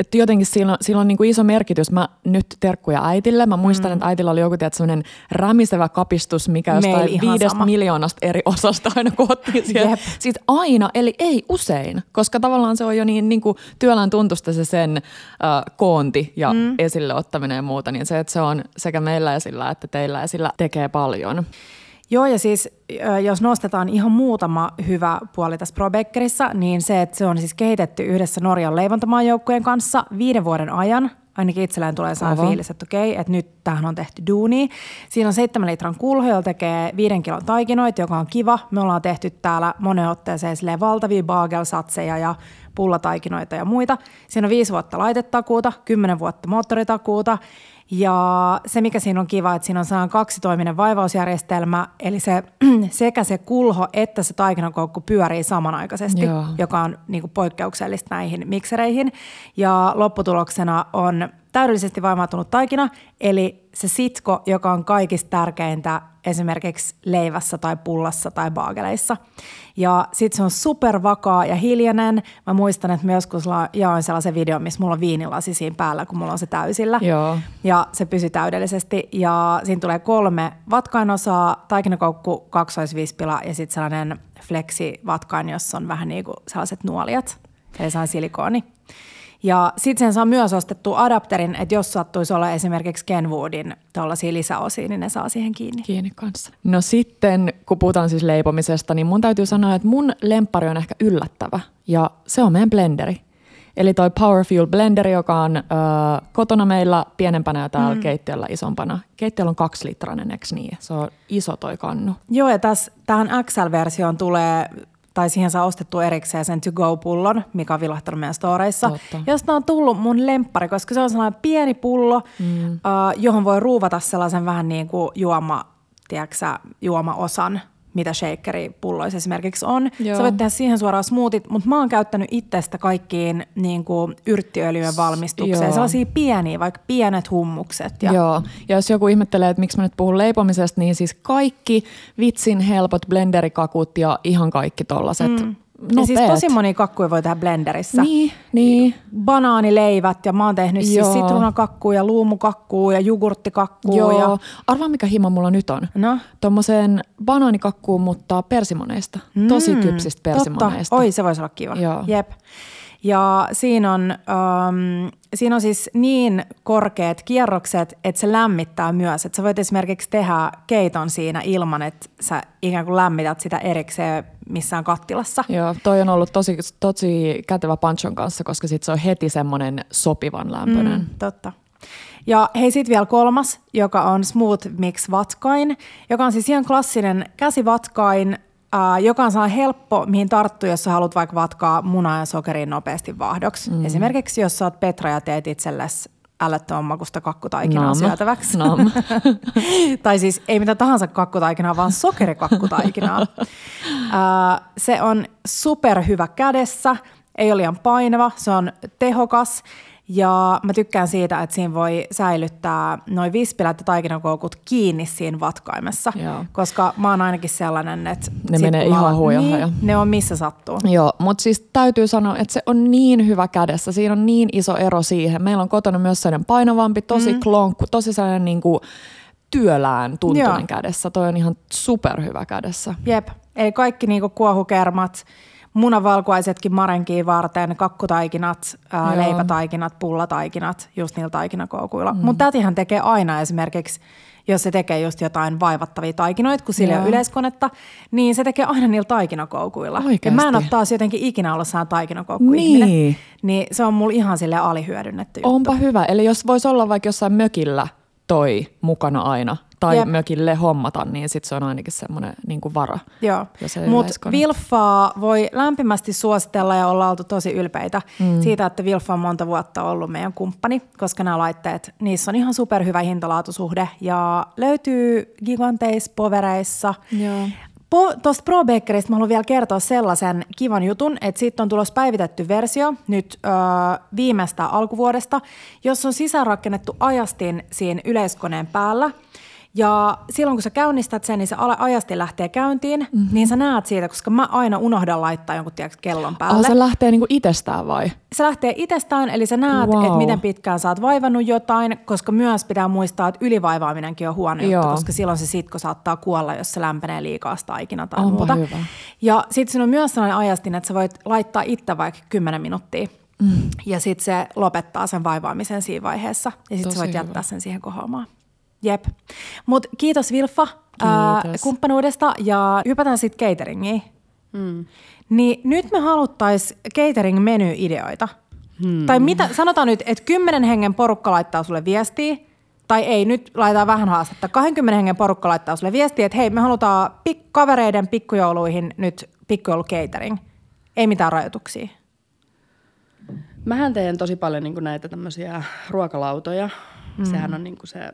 Että jotenkin sillä on niin kuin iso merkitys. Mä nyt terkkuja äitille. Mä muistan, että äitillä oli joku sellainen rämisevä kapistus, mikä jostain 5 miljoonasta eri osasta aina koottiin siellä. Yep. Siitä aina, eli ei usein, koska tavallaan se on jo niin kuin työlään tuntusta se sen koonti ja esille ottaminen ja muuta. Niin se, että se on sekä meillä esillä että teillä esillä, tekee paljon. Joo, ja siis jos nostetaan ihan muutama hyvä puoli tässä Pro Bakerissa, niin se, että se on siis kehitetty yhdessä Norjan leivontamaanjoukkojen kanssa 5 vuoden ajan. Ainakin itselleen tulee saa fiilis, että okei, että nyt tämähän on tehty duunia. Siinä on 7 litran kulho, jolla tekee 5 kilon taikinoita, joka on kiva. Me ollaan tehty täällä monen otteeseen valtavia bagelsatseja ja pullataikinoita ja muita. Siinä on 5 vuotta laitetakuuta, 10 vuotta moottoritakuuta. Ja se, mikä siinä on kiva, että siinä on 2-toiminen vaivausjärjestelmä, eli se, sekä se kulho että se taikinankoukku pyörii samanaikaisesti, joka on niin kuin poikkeuksellista näihin miksereihin. Ja lopputuloksena on täydellisesti vaivautunut taikina, eli se sitko, joka on kaikista tärkeintä esimerkiksi leivässä tai pullassa tai baageleissa. Ja sit se on supervakaa ja hiljainen. Mä muistan, että mä joskus jaoin sellaisen videon, missä mulla on viinilasi siinä päällä, kun mulla on se täysillä. Joo. Ja se pysyy täydellisesti. Ja siinä tulee 3 vatkainosaa, taikinakoukku, 2 vispila ja sit sellainen fleksi vatkain, jossa on vähän niin kuin sellaiset nuolijat. Eli sellainen silikooni. Ja sit sen saa myös ostettua adapterin, että jos sattuisi olla esimerkiksi Kenwoodin tällaisia lisäosia, niin ne saa siihen kiinni. Kiinni kanssa. No sitten, kun puhutaan siis leipomisesta, niin mun täytyy sanoa, että mun lemppari on ehkä yllättävä. Ja se on meidän blenderi. Eli toi Power Fuel Blender, joka on kotona meillä pienempänä ja täällä keittiöllä isompana. Keittiöllä on 2-litrainen, eikö niin? Se on iso toi kannu. Joo, ja tähän XL-versioon tulee, tai siihen saa ostettua erikseen sen to-go-pullon, mikä on vilahtanut meidän storeissa. Josta on tullut mun lemppari, koska se on sellainen pieni pullo, johon voi ruuvata sellaisen vähän niin kuin juomaosan, mitä shakeripulloissa esimerkiksi on. Joo. Sä voit tehdä siihen suoraan smoothit, mutta mä oon käyttänyt itsestä kaikkiin niin kuin yrttiöljyjen valmistukseen. Joo. Sellaisia pieniä, vaikka pienet hummukset. Joo, ja jos joku ihmettelee, että miksi mä nyt puhun leipomisesta, niin siis kaikki vitsin helpot blenderikakut ja ihan kaikki tollaset nopeet. Ja siis tosi monia kakkuja voi tehdä blenderissä. Niin. Banaanileivät ja mä oon tehnyt siis sitruunakakkuja ja luumukakkuja ja jogurttikakkuja. Joo. Ja... arvaa mikä himo mulla nyt on. No? Tommoseen banaanikakkuun, mutta persimoneista. Tosi kypsistä persimoneista. Totta. Oi, se voisi olla kiva. Joo. Jep. Ja siinä on siis niin korkeat kierrokset, että se lämmittää myös. Että sä voit esimerkiksi tehdä keiton siinä ilman, että sä ikään kuin lämmität sitä erikseen missään kattilassa. Joo, toi on ollut tosi kätevä panchon kanssa, koska sit se on heti semmoinen sopivan lämpöinen. Totta. Ja hei, sit vielä kolmas, joka on Smooth Mix Vatkain, joka on siis ihan klassinen käsivatkain, joka on helppo, mihin tarttuu, jos sä haluat vaikka vatkaa munaa ja sokeria nopeasti vaahdoksi. Esimerkiksi jos sä oot Petra ja teet itsellesi älyttömän makusta kakkutaikinaa syötäväksi. Tai siis ei mitä tahansa kakkutaikinaa, vaan sokerikakkutaikinaa. Se on superhyvä kädessä, ei ole liian painava, se on tehokas. Ja mä tykkään siitä, että siinä voi säilyttää noin vispilät ja taikinakoukut kiinni siinä vatkaimessa. Joo. Koska mä oon ainakin sellainen, että... ne menee ihan huojahan. Niin, ne on missä sattuu. Joo, mutta siis täytyy sanoa, että se on niin hyvä kädessä. Siinä on niin iso ero siihen. Meillä on kotona myös sellainen painavampi, tosi klonkku, tosi sellainen niin kuin työlään tuntunen kädessä. Toi on ihan superhyvä kädessä. Jep, eli kaikki niin kuin kuohukermat... munavalkuaisetkin marenkiin varten, kakkutaikinat, leipätaikinat, pullataikinat, just niillä taikinakoukuilla. Mutta tätihän tekee aina esimerkiksi, jos se tekee just jotain vaivattavia taikinoita, kun sillä on yleiskonetta, niin se tekee aina niillä taikinakoukuilla. Oikeasti. Ja mä en ole taas jotenkin ikinä ollut sään taikinakoukku-ihminen. Niin se on mulla ihan silleen alihyödynnetty juttu. Onpa hyvä. Eli jos voisi olla vaikka jossain mökillä toi mukana aina, tai mökille hommata, niin sitten se on ainakin semmoinen niin kuin vara. Joo, mutta Wilfaa voi lämpimästi suositella ja ollaan oltu tosi ylpeitä siitä, että Wilfa on monta vuotta ollut meidän kumppani, koska nämä laitteet, niissä on ihan superhyvä hintalaatusuhde ja löytyy Giganteissa, Powereissa. Joo. Tuosta Pro Bakerista mä haluan vielä kertoa sellaisen kivan jutun, että siitä on tulossa päivitetty versio nyt viimeistä alkuvuodesta, jossa on sisäänrakennettu ajastin siinä yleiskoneen päällä. Ja silloin, kun sä käynnistät sen, niin se ajasti lähtee käyntiin, niin sä näet siitä, koska mä aina unohdan laittaa jonkun kellon päälle. Se lähtee niinku itsestään vai? Se lähtee itsestään, eli sä näet, että miten pitkään sä oot vaivannut jotain, koska myös pitää muistaa, että ylivaivaaminenkin on huono juttu, koska silloin se sitko saattaa kuolla, jos se lämpenee liikaa aikina tai muuta. Hyvä. Ja sit siinä on myös sellainen ajastin, että sä voit laittaa itse vaikka 10 minuuttia. Ja sit se lopettaa sen vaivaamisen siinä vaiheessa ja sit sä voit jättää sen siihen kohoamaan. Jep. Mut kiitos Wilfa kumppanuudesta ja hypätään sitten cateringiin. Niin nyt me haluttais catering-menyideoita. Tai mitä, sanotaan nyt, että 10 hengen porukka laittaa sulle viestiä, tai ei, nyt laitetaan vähän haastetta. 20 hengen porukka laittaa sulle viestiä, että hei, me halutaan kavereiden pikkujouluihin nyt pikkujoulu-catering. Ei mitään rajoituksia. Mähän teen tosi paljon niin kuin näitä tämmöisiä ruokalautoja. Sehän on niin kuin se...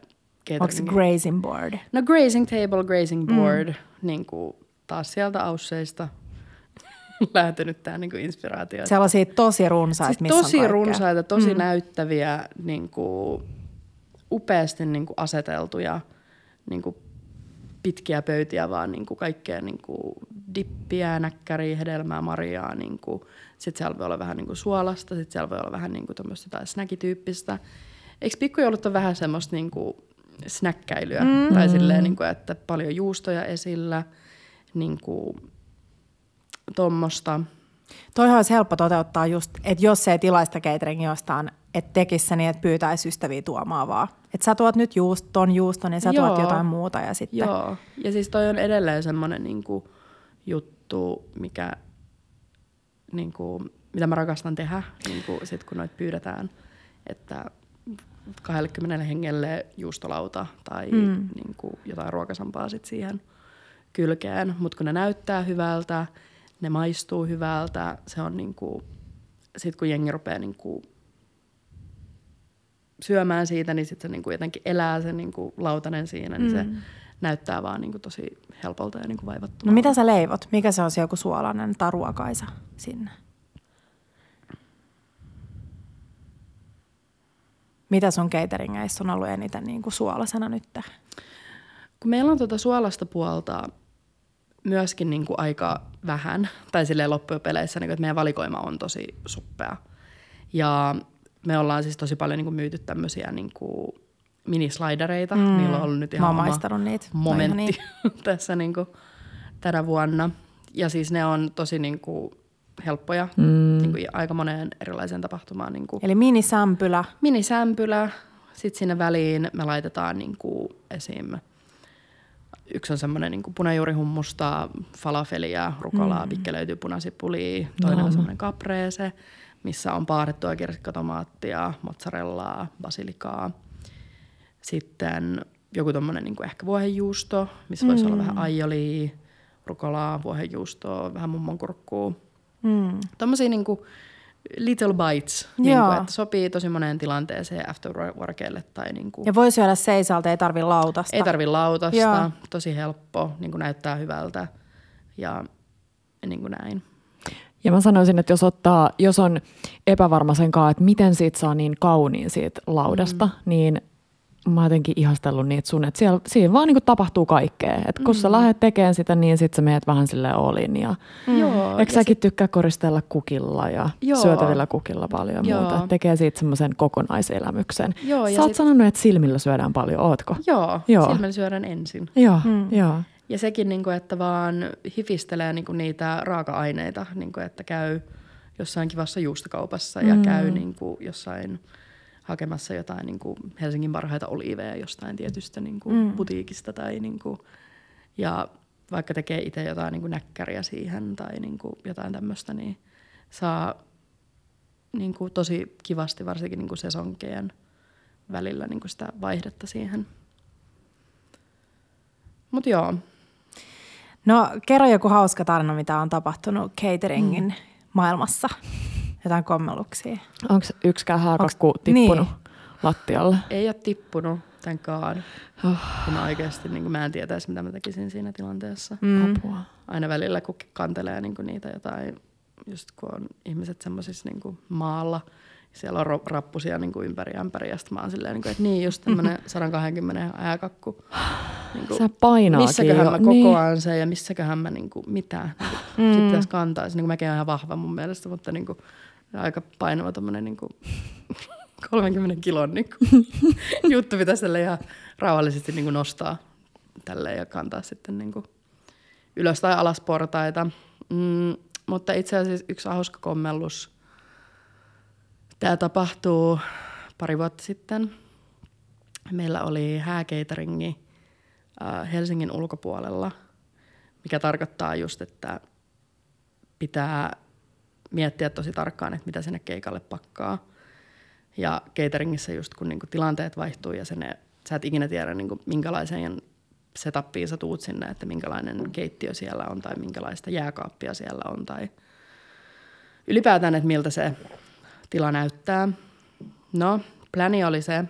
onko se grazing board? No grazing table, grazing board, niin kuin taas sieltä ausseista lähtenyt tää niin kuin inspiraatio. Sellaisia tosi runsaita, siis missä tosi runsaita, tosi näyttäviä, niin kuin upeasti niin kuin aseteltuja, niin kuin pitkiä pöytiä, vaan niin kuin kaikkea niin kuin dippiä, näkkäriä, hedelmää, marjaa. Niin kuin. Sitten siellä voi olla vähän niin kuin suolasta, sitten siellä voi olla vähän niin kuin tämmöistä tai snäkityyppistä. Eikö pikkujoulut ole vähän semmoista... niin kuin snäkkäilyä, tai silleen, niin kuin, että paljon juustoja esillä, niin kuin, tommosta. Toihan olisi helppo toteuttaa just, että jos ei tilaista cateringia jostain, että tekisi se niin, että pyytäisi ystäviä tuomaan vaan. Että sä tuot nyt ton juuston ja sä tuot jotain muuta ja sitten. Joo, ja siis toi on edelleen semmoinen niinku juttu, mikä, niinku, mitä mä rakastan tehdä, niinku, sit kun noit pyydetään, että 20 hengelle juustolauta tai niinku, jotain ruokasampaa sit siihen kylkeen. Mut kun ne näyttää hyvältä, ne maistuu hyvältä, se on niinku, sit kun jengi rupeaa niinku syömään siitä, niin sitten se niinku jotenkin elää se niinku lautanen siinä, niin se näyttää vaan niinku tosi helpolta ja niinku vaivattomalta. No mitä sä leivot? Mikä se on se joku suolainen tai ruokaisa sinne? Mitä sun cateringeissä on ollut eniten niinku suolasena nyt? Kun meillä on tuota suolasta puolta myöskin niinku aika vähän, tai silleen loppupeleissä, niinku, että meidän valikoima on tosi suppea. Ja me ollaan siis tosi paljon niinku myyty tämmöisiä niinku minislaidereita. Niillä on ollut nyt ihan oma momentti tässä niinku tänä vuonna. Ja siis ne on tosi niinku helppoja niinku aika moneen erilaiseen tapahtumaan. Niinku. Eli minisämpylä. Minisämpylä. Sitten sinne väliin me laitetaan niinku esim. Yksi on semmoinen niinku punajuurihummusta, falafelia, rukolaa, pikkelöityä punasipulia. Toinen on semmoinen caprese, missä on paahrettua kirsikkatomaattia, mozzarellaa, basilikaa. Sitten joku tommonen niin ehkä vuohenjuusto, missä voisi olla vähän aijolia, rukolaa, vuohenjuustoa, vähän mummonkurkkuu. Tommosia niin kuin little bites, niin kuin, että sopii tosi moneen tilanteeseen afterworkille. Tai niin kuin, ja voi syödä seisalta, ei tarvi lautasta. Ei tarvi lautasta, joo. Tosi helppo, niin kuin näyttää hyvältä ja niin kuin näin. Ja mä sanoisin, että jos on epävarma senkaan, että miten siitä saa niin kauniin siitä laudasta, niin mä oon jotenkin ihastellut niitä sun, että siinä vaan niinku tapahtuu kaikkea. Että kun sä lähdet tekemään sitä, niin sit sä meet vähän silleen olin. Eikö säkin tykkää koristella kukilla ja syötävillä kukilla paljon muuta? Että tekee siitä semmoisen kokonaiselämyksen. Joo, sä oot sanonut, että silmillä syödään paljon, ootko? Joo. Silmillä syödään ensin. Joo. Ja sekin, niin kuin, että vaan hifistelee niin kuin niitä raaka-aineita, niin kuin, että käy jossain kivassa juustokaupassa ja käy niin kuin, jossain hakemassa jotain niin kuin Helsingin parhaita oliiveja jostain tietystä niin kuin butiikista. Tai, niin kuin, ja vaikka tekee itse jotain niin kuin näkkäriä siihen tai niin kuin jotain tämmöistä, niin saa niin kuin tosi kivasti varsinkin niin kuin sesonkien välillä niin kuin sitä vaihdetta siihen. Mut joo. No kerro joku hauska tarina, mitä on tapahtunut cateringin maailmassa. Jotain kommelluksia. Onko yksikään haarakku tippunut lattialle? Ei ole tippunut tämänkaan. Kun mä oikeasti niin mä en tietäisi, mitä mä tekisin siinä tilanteessa. Apua. Aina välillä, kun kantelee niin niitä jotain, just kun on ihmiset semmoisissa niin maalla, siellä on rappusia niin ympäri ämpäri, ja sitten mä oon silleen, niin kuin, että niin, just tämmönen 120 ääkakku. Niin kuin, sä painaakin missäköhän jo. Mä kokoan sen ja missäköhän mä niin kuin, mitään. Sitten pitäisi kantaa. Niin mäkin on ihan vahva mun mielestä, mutta niin kuin, aika painava tommonen niin kuin 30 kilon niin kuin, juttu pitäisi tälle ihan rauhallisesti niin kuin nostaa tälle ja kantaa sitten niin kuin, ylös tai alas portaita. Mutta itse asiassa yksi hauska kommellus. Tämä tapahtuu pari vuotta sitten. Meillä oli hääkeiteringi Helsingin ulkopuolella, mikä tarkoittaa just, että pitää miettiä tosi tarkkaan, että mitä sinne keikalle pakkaa. Ja cateringissä just kun niinku tilanteet vaihtuu ja sä et ikinä tiedä niinku minkälaiseen setappiin sä tuut sinne, että minkälainen keittiö siellä on tai minkälaista jääkaappia siellä on tai ylipäätään, että miltä se tila näyttää. No, pläni oli se,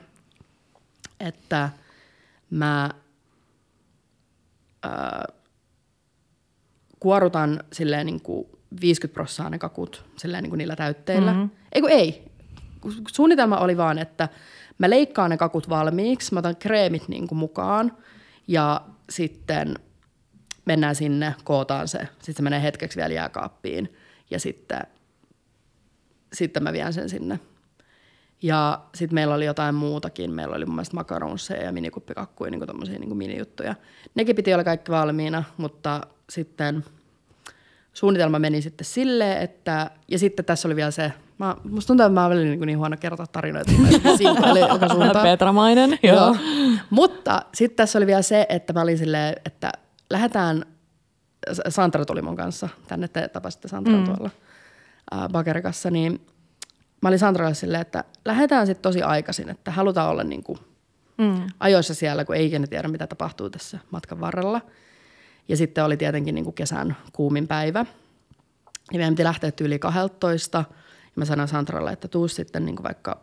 että mä kuorutan silleen niin kuin 50% ne kakut silleen niin kuin niillä täytteillä. Ei. Suunnitelma oli vaan, että mä leikkaan ne kakut valmiiksi, mä otan kreemit niin kuin mukaan ja sitten mennään sinne, kootaan se. Sitten se menee hetkeksi vielä jääkaappiin ja sitten mä vien sen sinne. Ja sitten meillä oli jotain muutakin. Meillä oli mun mielestä makaronseja ja minikuppikakkuja, niin kuin tommosia niin kuin minijuttuja. Nekin piti olla kaikki valmiina, mutta sitten suunnitelma meni sitten silleen, että... Ja sitten tässä oli vielä se... Musta tuntuu, että mä olen välillä niin huono kertoa tarinoita. Petramainen, joo. Mutta sitten tässä oli vielä se, että mä olin silleen, että lähdetään... Sandra tuli mun kanssa tänne, te tapasitte Sandran tuolla Bakerikassa, niin... Mä olin Sandralle silleen, että lähdetään sitten tosi aikaisin, että halutaan olla niinku ajoissa siellä, kun ei ikinä tiedä, mitä tapahtuu tässä matkan varrella. Ja sitten oli tietenkin niinku kesän kuumin päivä. Ja meidän piti lähteä yli 12. Ja mä sanoin Sandralle, että tuu sitten niinku vaikka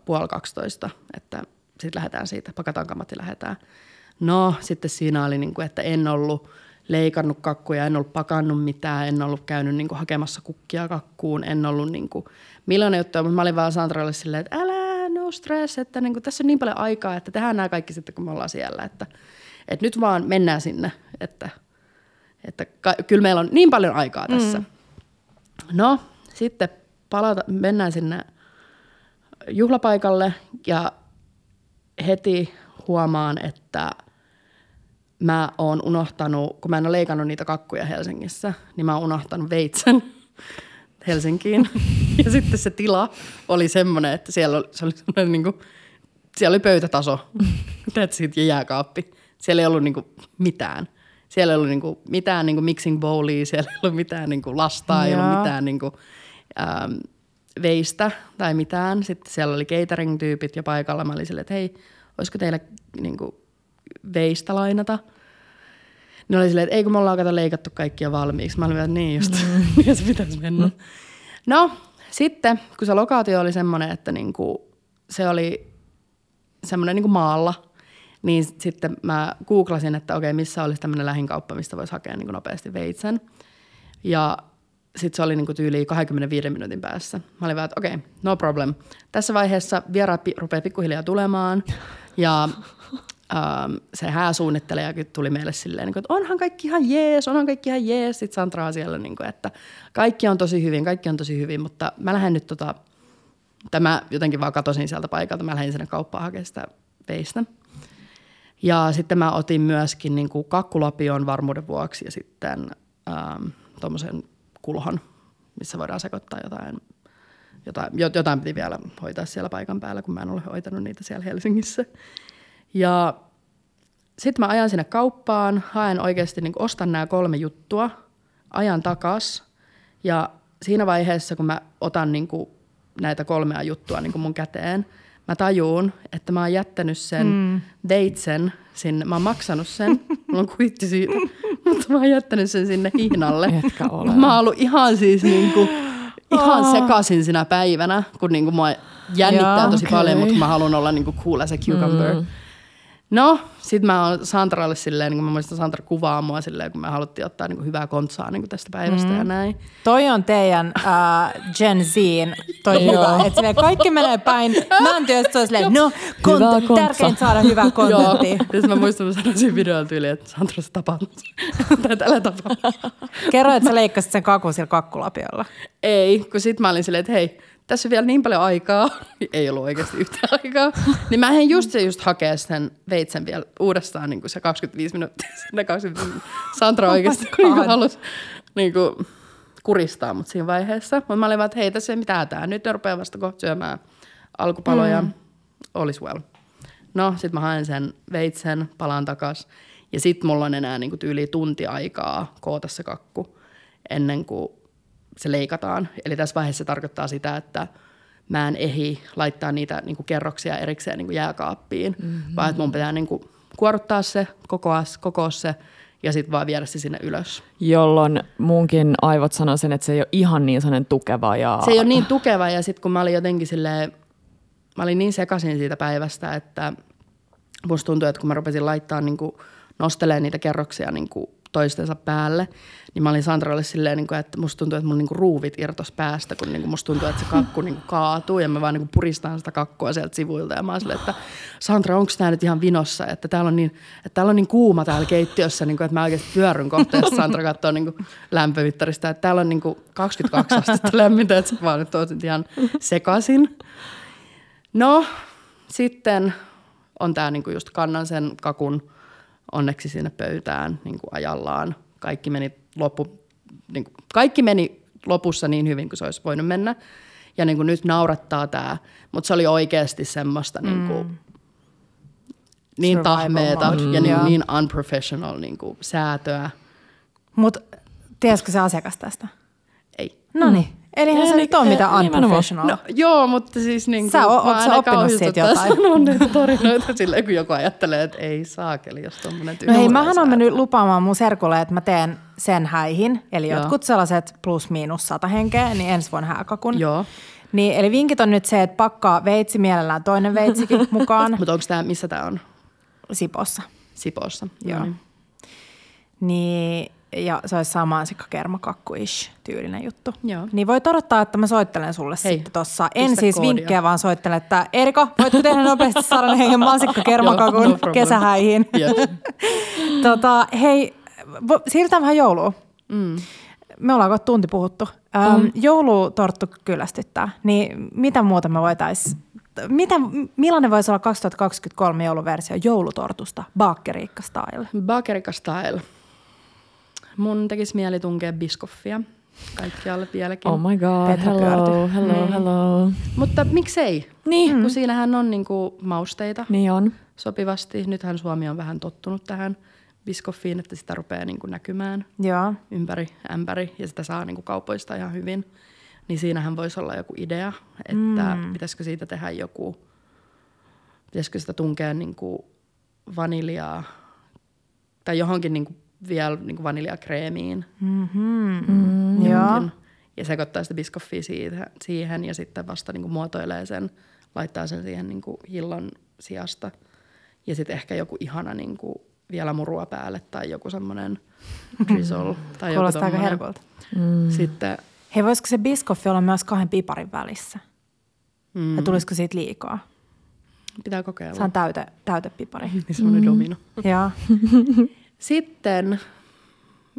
11:30, että sitten lähdetään siitä, pakataan kamat ja lähdetään. No, sitten siinä oli, niinku, että en ollut leikannut kakkuja, en ollut pakannut mitään, en ollut käynyt niinku hakemassa kukkia kakkuun, en ollut niinku miljoona juttuja, mutta mä olin vaan Sandralle silleen, että älä, no stress, että niinku tässä on niin paljon aikaa, että tehdään nämä kaikki sitten, kun me ollaan siellä, että nyt vaan mennään sinne, että kyllä meillä on niin paljon aikaa tässä. No, sitten mennään sinne juhlapaikalle ja heti huomaan, että mä oon unohtanut, kun mä en ole leikannut niitä kakkuja Helsingissä, niin mä oon unohtanut veitsen Helsinkiin. Ja sitten se tila oli semmoinen, että siellä oli niin kuin, siellä oli pöytätaso, that's it, ja jääkaappi. Siellä ei ollut niin kuin mitään. Siellä ei ollut niin kuin mitään niin kuin mixing bowlia, siellä ei ollut mitään niin kuin lastaa, ei ollut mitään niin kuin, veistä tai mitään. Sitten siellä oli catering-tyypit ja paikalla. Mä olin silleen, että hei, olisiko teillä niin kuin veistä lainata. Ne oli silleen, että ei kun me ollaan leikattu kaikkia valmiiksi. Mä olin vielä, niin just, ja se pitäisi mennä. No, sitten kun se lokaatio oli semmoinen, että niinku, se oli semmoinen niinku maalla, niin sitten mä googlasin, että okei, missä olisi tämmöinen lähinkauppa, mistä voisi hakea niinku nopeasti veitsen. Ja sitten se oli niinku tyyliin 25 minuutin päässä. Mä olin vaan, että okei, no problem. Tässä vaiheessa vieraat rupeaa pikkuhiljaa tulemaan ja... se hääsuunnittelijakin tuli meille silleen, että onhan kaikki ihan jees. Sitten Sandra on siellä, että kaikki on tosi hyvin, mutta mä lähden nyt mä jotenkin vaan katosin sieltä paikalta, mä lähdin sinne kauppaan hakemaan sitä veistä. Ja sitten mä otin myöskin kakkulapion varmuuden vuoksi ja sitten tommosen kulhon, missä voidaan sekoittaa jotain piti vielä hoitaa siellä paikan päällä, kun mä en ole hoitanut niitä siellä Helsingissä. Ja sitten mä ajan sinne kauppaan, haen oikeasti, niin ostan nämä 3 juttua, ajan takas. Ja siinä vaiheessa, kun mä otan niin kuin näitä 3 juttua niin kuin mun käteen, mä tajuun, että mä oon jättänyt sen veitsen sinne. Mä oon maksanut sen, mulla on kuitti siitä, mutta mä oon jättänyt sen sinne hihnalle. Mä oon ollut ihan siis niin kuin, ihan sekaisin sinä päivänä, kun niin kuin mua jännittää tosi paljon, mutta mä haluan olla niin kuin cool as a cucumber. No, sit mä oon Sandralle silleen, niin mä muistan Sandra kuvaa mua silleen, kun me haluttiin ottaa niin kuin hyvää kontsaa niin kuin tästä päivästä ja näin. Toi on teidän Gen Zin, toi hyvä, että kaikki menee päin. Mä oon työstä silleen, no, tärkeintä saada hyvää kontentti. Joo, ja sit mä muistan, että mä sanoisin videolla tyyliin, että Sandra sä tapaat. Älä tapaa. Kerro, että sä leikkasit sen kakun sillä kakkulapiolla. Ei, kun sit mä olin silleen, että hei. Tässä on vielä niin paljon aikaa, ei ollut oikeasti yhtä aikaa, niin mä en just hakea sen veitsen vielä uudestaan, niin kuin se 25 minuuttia sinne 25. Sandra oikeasti halusi niin kuin kuristaa mut siinä vaiheessa. Mutta mä olin vaan, että hei, tässä ei mitään tää. Nyt ne rupeaa vasta kohta syömään alkupaloja. All is well. No, sit mä haen sen veitsen, palaan takas. Ja sit mulla on enää niin kuin tyyliin tunti aikaa koota se kakku ennen kuin se leikataan. Eli tässä vaiheessa se tarkoittaa sitä, että mä en ehdi laittaa niitä niin kuin kerroksia erikseen niin kuin jääkaappiin, vaan että mun pitää niin kuin kuoruttaa se, kokoa se ja sitten vaan viedä se sinne ylös. Jolloin munkin aivot sanoi sen, että se ei ole ihan niin sellainen tukeva. Ja... Se ei ole niin tukeva ja sitten kun mä olin jotenkin silleen, mä olin niin sekaisin siitä päivästä, että musta tuntui, että kun mä rupesin laittaa niin kuin nostelemaan niitä kerroksia niin kuin toistensa päälle, niin mä olin Sandralle silleen, että musta tuntuu, että mun niinku ruuvit irtos päästä, kun musta tuntuu, että se kakku niinku kaatuu ja mä vaan niinku puristan sitä kakkua sieltä sivuilta ja mä oon silleen, että Sandra, onko tää nyt ihan vinossa, että täällä on niin kuuma täällä keittiössä, että mä oikeasti pyörryn kohta, ja Sandra katsoo niinku lämpömittarista, että täällä on niinku 22 astetta lämmintä, että sä vaan nyt oot ihan sekasin. No, sitten on tää niinku just kannan sen kakun onneksi sinne pöytään niin kuin ajallaan. Kaikki meni loppu niin kuin kaikki meni lopussa niin hyvin kuin se olisi voinut mennä. Ja niin kuin nyt naurattaa tämä, mutta se oli oikeasti semmoista niin kuin, niin tahmeeta ja niin unprofessional niin kuin säätöä. Mutta tiesikö se asiakas tästä? Ei. Noniin. Elihän se nyt on mitään unprofessional. No, joo, mutta siis niin kuin... Ootko sä oppinut siitä jotain? Mä oon näitä tarinoita silleen, kun joku ajattelee, että ei saakeli, jos tommonen tyhjä. No hei, mähän on mennyt lupaamaan mun serkulle, että mä teen sen häihin. Eli joo. Jotkut sellaiset +/-100 henkeä, niin ensi vuonna hääkakun. Joo. Niin, eli vinkit on nyt se, että pakkaa veitsi, mielellään toinen veitsikin mukaan. Mutta onko tämä, missä tämä on? Sipossa. Sipossa, joo. Mm. Niin... Ja se olisi mansikkakermakakku-ish tyylinen juttu. Joo. Niin voi odottaa, että mä soittelen sulle sitten tossa. En siis koodia. Vinkkejä, vaan soittelen, että Erika, voitko tehdä nopeasti 100 hengen mansikkakermakakun kesähäihin? Yes. Hei, siirrytään vähän jouluun. Mm. Me ollaan kohta tunti puhuttu. Joulutorttu kyllästyttää. Niin mitä muuta me voitaisiin... Millainen voisi olla 2023 jouluversio joulutortusta Bakerika style? Bakerika style. Mun tekisi mieli tunkea biskoffia kaikkialle vieläkin. Oh my god, Petra hello. Mutta miksei? Niin. Kun siinähän on niinku mausteita. Niin on. Sopivasti. Nythän Suomi on vähän tottunut tähän biskoffiin, että sitä rupeaa niinku näkymään ympäri ämpäri ja sitä saa niinku kaupoista ihan hyvin. Niin siinähän voisi olla joku idea, että pitäisikö siitä tehdä joku, pitäisikö sitä tunkea niinku vaniljaa tai johonkin niinku vielä niin kuin vaniljakreemiin. Ja sekoittaa sitä biskoffia siihen ja sitten vasta niin kuin muotoilee sen, laittaa sen siihen niin kuin hillon sijasta. Ja sitten ehkä joku ihana niin kuin vielä murua päälle tai joku semmoinen drizzle. Kuulostaa aika herkolta. Sitten... Hei, voisiko se biskoffi olla myös 2 piparin välissä? Ja tulisiko siitä liikaa? Pitää kokeilla. Se on täytepipari. Niin semmoinen domino. Joo. Sitten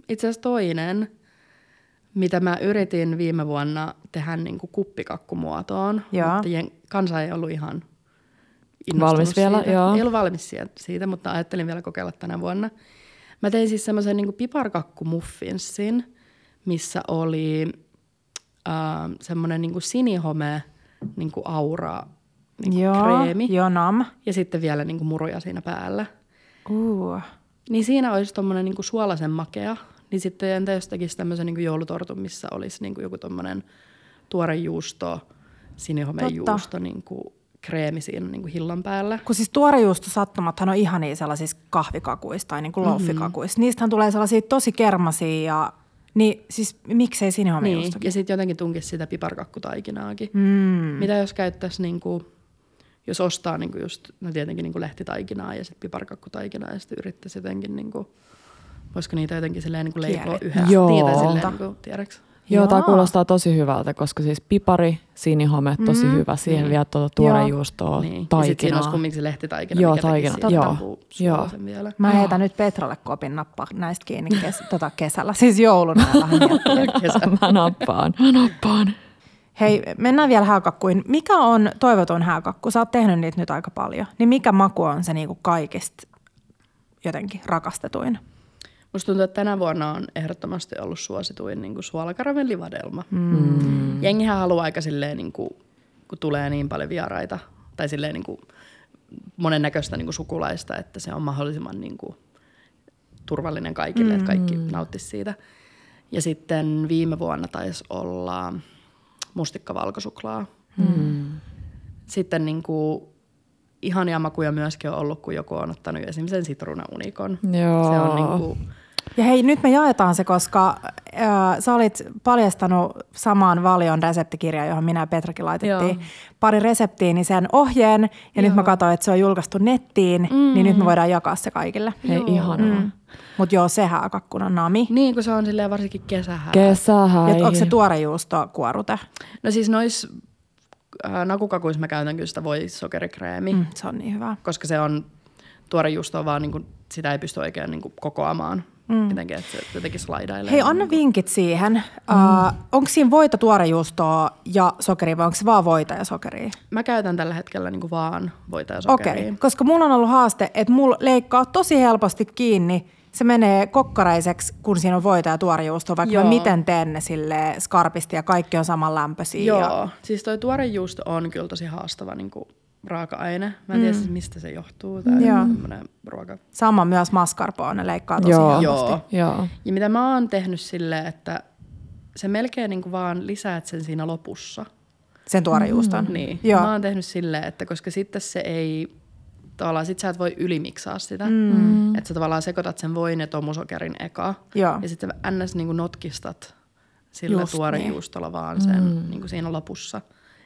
itse asiassa toinen, mitä mä yritin viime vuonna tehdä niin kuin kuppikakkumuotoon, mutta kansa ei ollut ihan valmis vielä, ei ollut valmis siitä, mutta ajattelin vielä kokeilla tänä vuonna. Mä tein siis semmoisen niin kuin piparkakkumuffinssin, missä oli semmoinen niin kuin sinihome niin kuin aura niin kuin kreemi ja sitten vielä niin kuin muruja siinä päällä. Niin siinä olisi tommonen niinku suolaisen makea, niin sitten entä jos tekisi tämmöisen niinku joulutortun, missä olisi niinku joku tommonen tuore juusto, sinihomejuusto, niinku kreemi siinä niinku hillan päällä. Kun siis tuorejuusto sattumathan on ihania sellaisissa kahvikakuissa tai niinku loffikakuissa. Niistähän tulee sellaisia tosi kermaisia ja niin siis miksei sinihomejuustokin. Niin, ja sitten jotenkin tunkisi sitä piparkakkutaikinaakin. Mitä jos käyttäisi niinku... Jos ostaa niinku just, no tietenkin niinku lehtitaikinaa ja sitten piparkakkutaikinaa ja sitten yrittäisi jotenkin, niinku, voisiko niitä jotenkin silleen niinku leipoa yhdessä. Joo, tämä kuulostaa tosi hyvältä, koska siis pipari, sinihome, tosi hyvä. Siihen vielä tuorejuustoa, taikinaa. Ja sitten siinä olisi kumminkin se lehtitaikina, mikä tekisi siihen vielä. Mä heitän nyt Petralle kopin nappaa näistä kiinni kesällä, siis jouluna. Mä nappaan. Hei, mennään vielä hääkakkuihin. Mikä on toivotun hääkakku? Sä oot tehnyt niitä nyt aika paljon. Niin mikä maku on se niinku kaikista jotenkin rakastetuin? Musta tuntuu, että tänä vuonna on ehdottomasti ollut suosituin niinku suolakaramellivadelma. Jengihän haluaa aika silleen, niinku, kun tulee niin paljon vieraita, tai silleen niinku monennäköistä niinku sukulaista, että se on mahdollisimman niinku turvallinen kaikille, että kaikki nauttisi siitä. Ja sitten viime vuonna taisi olla... mustikkavalkosuklaa. Sitten niinku ihania makuja myöskin on ollut, kun joku on ottanut esimerkiksi sen sitruunaunikon. Se on niinku... Ja hei, nyt me jaetaan se, koska sä olit paljastanut samaan Valion reseptikirjaan, johon minä ja Petrakin laitettiin pari reseptiä, niin sen ohjeen. Ja nyt mä katsoin, että se on julkaistu nettiin, niin nyt me voidaan jakaa se kaikille. Hei, ihanaa. Mutta joo, se hääkakkuna nami. Niin, kun se on silleen varsinkin kesähäi. Kesähäi. Onko se tuorejuustokuorute? No siis noissa nakukakuissa mä käytän kyllä sitä voisokerikreemi. Se on niin hyvä. Koska se on tuorejuustoa, vaan niinku, sitä ei pysty oikein niinku kokoamaan. Mitenkin, että se jotenkin slaidailee. Hei, anna vinkit siihen. Onko siinä voita, tuorejuustoa ja sokeria vai onko se vaan voita ja sokeria? Mä käytän tällä hetkellä niinku vaan voita ja sokeria. Okei, koska mulla on ollut haaste, että mulla leikkaa tosi helposti kiinni se menee kokkaraiseksi, kun siinä on voita ja tuorejuustoa, vaikka miten teen ne silleen skarpisti ja kaikki on saman lämpöisiä. Joo, ja... siis toi tuorejuusto on kyllä tosi haastava niin kuin raaka-aine. Mä en tiedä, mistä se johtuu. Ruoka. Sama myös mascarpone leikkaa tosi helposti. Joo. Ja mitä mä oon tehnyt silleen, että se melkein niin kuin vaan lisäät sen siinä lopussa. Sen tuorejuuston? Niin. Joo. Mä oon tehnyt silleen, että koska sitten se ei... Tavallaan sit sä et voi ylimiksaa sitä. Että sä tavallaan sekoitat sen voin ja tomusokerin eka. Joo. Ja sitten sä ns. Niinku notkistat sillä tuorejuustolla vaan sen niinku siinä lopussa.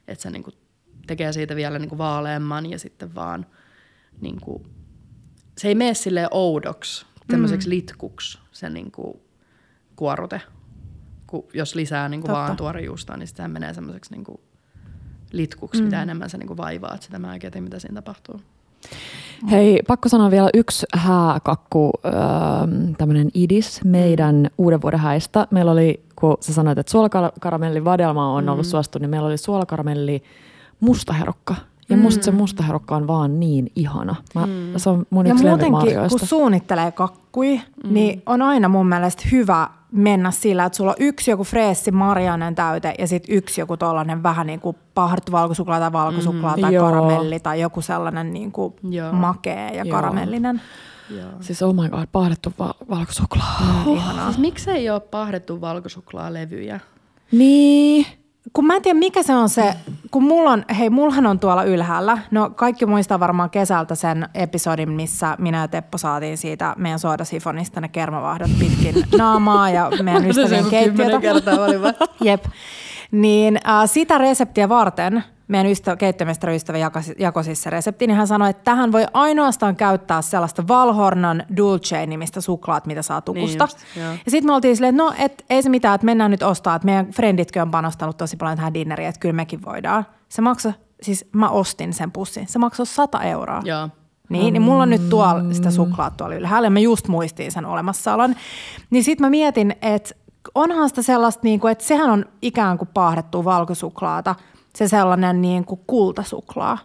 Että se niinku tekee siitä vielä niinku vaaleamman ja sitten vaan niinku... Se ei mene silleen oudoksi, tämmöiseksi litkuksi se niinku kuorute. Jos lisää niinku vaan tuorejuustoa, niin sitten menee semmoiseksi niinku litkuksi. Mitä enemmän sä niinku vaivaat sitä. Mä oikein tiedä, mitä siinä tapahtuu. Hei, pakko sanoa vielä yksi hääkakku, tämmöinen idis meidän uuden vuoden häistä. Meillä oli, kun sä sanoit, että suolakaramelli vadelma on ollut suosittu, niin meillä oli suolakaramelli mustaherukka. Ja musta se mustaherukka on vaan niin ihana. Se on mun yksi lempimarjoista. Ja muutenkin, kun suunnittelee kakkui, niin on aina mun mielestä hyvä mennä sillä, että sulla on yksi joku freessi marjainen täyte ja sitten yksi joku tollainen vähän niin kuin paharttu valkosuklaa tai karamelli tai joku sellainen niin kuin makea ja karamellinen. Joo. Siis oh my god, pahdettu valkosuklaa. Ihanaa. Siis miksei ole pahdettu valkosuklaalevyjä? Niin. Kun mä en tiedä mikä se on se, kun mullahan on tuolla ylhäällä, no kaikki muistaa varmaan kesältä sen episodin, missä minä ja Teppo saatiin siitä meidän soodasifonista ne kermavahdot pitkin naamaa ja meidän ystävien keittiötä. Jep. Niin sitä reseptiä varten meidän keittiömestariystävä jakoi siis se resepti, niin hän sanoi, että tähän voi ainoastaan käyttää sellaista Valhornan Dulce-nimistä suklaat, mitä saa tukusta. Niin just, ja sitten me oltiin silleen, että no, et, ei se mitään, että mennään nyt ostaa, että meidän frenditkin on panostanut tosi paljon tähän dinneriin, että kyllä mekin voidaan. Se maksoi, siis mä ostin sen pussin, se maksoi 100 €. Joo. Niin mulla on nyt tuolla sitä suklaat tuolla ylhäällä, ja mä just muistin sen olemassaolon. Niin sitten mä mietin, että onhan sitä sellaista, niin kuin, että sehän on ikään kuin paahdettua valkosuklaata, se sellainen niin kuin kultasuklaa.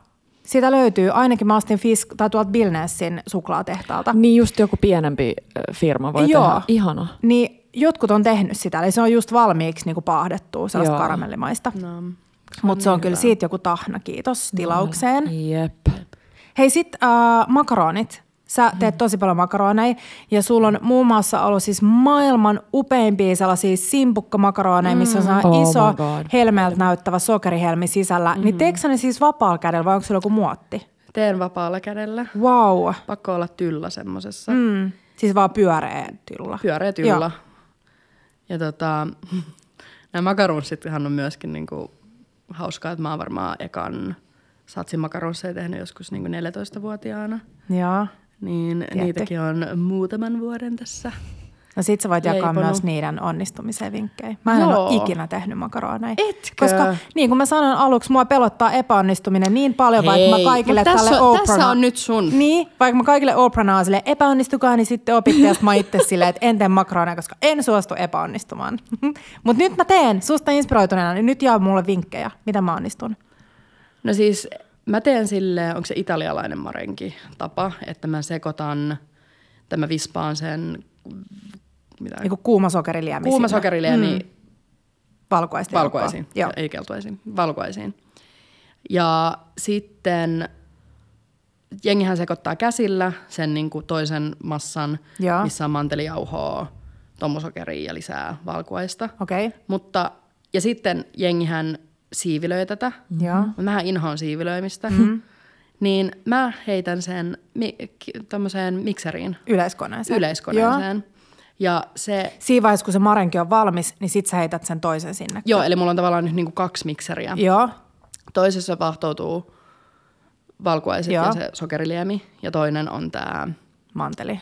Siitä löytyy, ainakin mä ostin tai tuolta Bilnessin suklaatehtaalta. Niin just joku pienempi firma voi tehdä. Ihana. Niin jotkut on tehnyt sitä, eli se on just valmiiksi niin kuin paahdettua sellaista karamellimaista. No, mutta se on kyllä siitä joku tahna, kiitos tilaukseen. No, jep. Hei sit makaronit. Sä teet tosi paljon makaroneja ja sulla on muun muassa ollut siis maailman upeimpia sellaisia simpukkamakaroneja, missä on sellainen iso helmeeltä näyttävä sokerihelmi sisällä. Niin teetkö ne siis vapaalla kädellä vai onko sulla joku muotti? Teen vapaalla kädellä. Wow. Pakko olla tyllä semmosessa. Siis vaan pyöreä tyllä. Pyöreä tyllä. Joo. Ja nämä makarunsithan on myöskin niinku hauskaa, että mä oon varmaan ekan satsimakaronseja tehnyt joskus niinku 14-vuotiaana. Joo. Niin niitäkin on muutaman vuoden tässä. No sit sä voit jakaa myös niiden onnistumisen vinkkejä. Mä en ole ikinä tehnyt makaroneja. Etkö? Koska niin kuin mä sanon aluksi, mua pelottaa epäonnistuminen niin paljon, vaikka mä kaikille tälle Oprahna... Tässä on nyt sun. Niin, vaikka mä kaikille Oprahnaa silleen, epäonnistukaa, niin sitten opitte, että mä itse silleen, että en tee makaroneja, koska en suostu epäonnistumaan. Mut nyt mä teen, susta inspiroituneena, niin nyt jaa mulle vinkkejä, mitä mä onnistun. No siis... Mä teen silleen, onko se italialainen marenki tapa, että mä sekoitan, tai mä vispaan sen... Niin kuumasokeriliemi. Kuumasokeriliemi. Valkuaisiin. Joo. Ei keltuaisiin. Valkuaisiin. Ja sitten jengihän sekoittaa käsillä sen niin kuin toisen massan, missä on mantelijauhoa, tomusokeria ja lisää valkuaista. Okei. Okay. Mutta, ja sitten jengihän... siivilöi tätä. Mähän inhoan siivilöimistä. Niin mä heitän sen tommoseen mikseriin. Yleiskoneeseen. Ja se... Siinä vaiheessa, kun se marenki on valmis, niin sit sä heität sen toisen sinne. Joo, eli mulla on tavallaan nyt niinku 2 mikseriä. Joo. Toisessa vahtoutuu valkuaiset ja se sokeriliemi. Ja toinen on tää... Manteli,